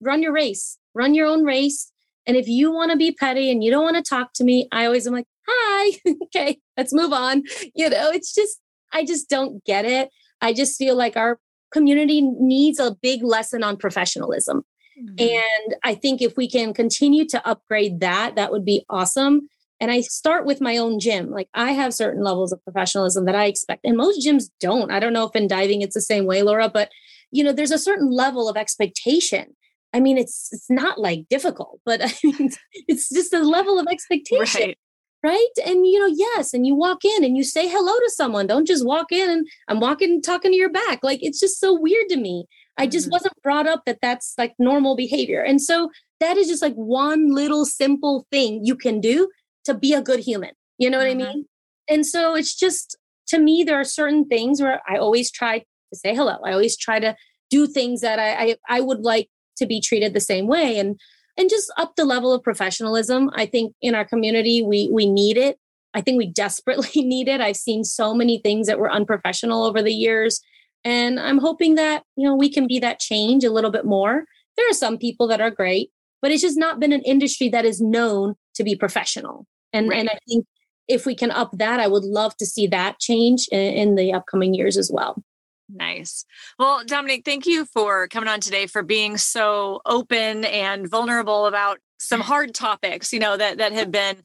run your race, run your own race. And if you want to be petty and you don't want to talk to me, I always am like, hi, okay, let's move on. It's just, I just don't get it. I just feel like our community needs a big lesson on professionalism. Mm-hmm. And I think if we can continue to upgrade that would be awesome. And I start with my own gym. Like I have certain levels of professionalism that I expect. And most gyms don't. I don't know if in diving it's the same way, Laura, but there's a certain level of expectation. I mean, it's not like difficult, but I mean, it's just a level of expectation. Right. And, yes. And you walk in and you say hello to someone. Don't just walk in and I'm walking, talking to your back. Like, it's just so weird to me. I just wasn't brought up that that's like normal behavior. And so that is just like one little simple thing you can do to be a good human. You know what I mean? And so it's just, to me, there are certain things where I always try to say hello. I always try to do things that I would like to be treated the same way and just up the level of professionalism. I think in our community, we need it. I think we desperately need it. I've seen so many things that were unprofessional over the years. And I'm hoping that, we can be that change a little bit more. There are some people that are great, but it's just not been an industry that is known to be professional. And, right. And I think if we can up that, I would love to see that change in the upcoming years as well. Nice. Well, Dominique, thank you for coming on today, for being so open and vulnerable about some hard topics, that have been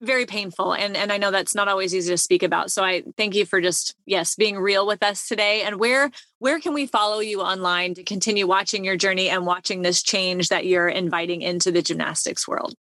very painful. And I know that's not always easy to speak about. So I thank you for just, being real with us today. And where can we follow you online to continue watching your journey and watching this change that you're inviting into the gymnastics world?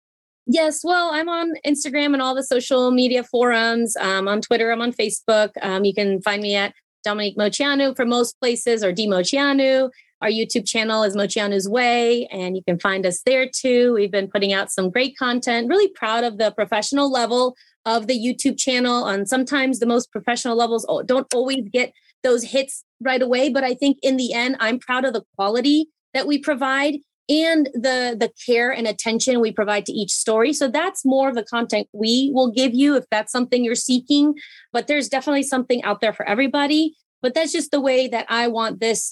Yes. Well, I'm on Instagram and all the social media forums. I'm on Twitter. I'm on Facebook. You can find me at Dominique Moceanu for most places, or D Moceanu. Our YouTube channel is Moceanu's Way, and you can find us there too. We've been putting out some great content. Really proud of the professional level of the YouTube channel. And sometimes the most professional levels don't always get those hits right away. But I think in the end, I'm proud of the quality that we provide and the care and attention we provide to each story. So that's more of the content we will give you if that's something you're seeking. But there's definitely something out there for everybody. But that's just the way that I want this,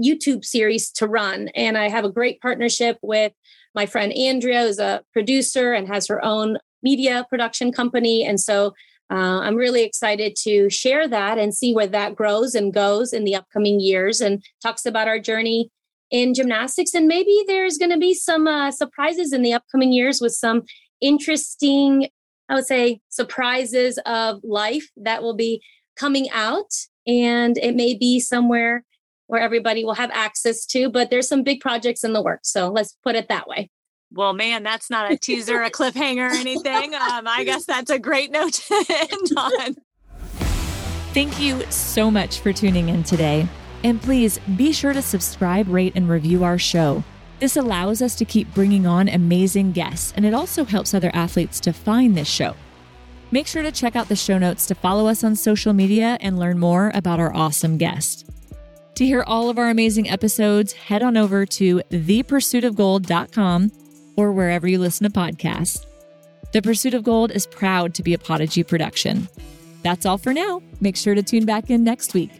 YouTube series to run. And I have a great partnership with my friend Andrea, who's a producer and has her own media production company. And so I'm really excited to share that and see where that grows and goes in the upcoming years, and talks about our journey in gymnastics. And maybe there's going to be some surprises in the upcoming years with some interesting, I would say, surprises of life that will be coming out. And it may be somewhere where everybody will have access to, but there's some big projects in the works. So let's put it that way. Well, man, that's not a teaser, a cliffhanger or anything. I guess that's a great note to end on. Thank you so much for tuning in today. And please be sure to subscribe, rate, and review our show. This allows us to keep bringing on amazing guests, and it also helps other athletes to find this show. Make sure to check out the show notes to follow us on social media and learn more about our awesome guests. To hear all of our amazing episodes, head on over to thepursuitofgold.com or wherever you listen to podcasts. The Pursuit of Gold is proud to be a Podigy production. That's all for now. Make sure to tune back in next week.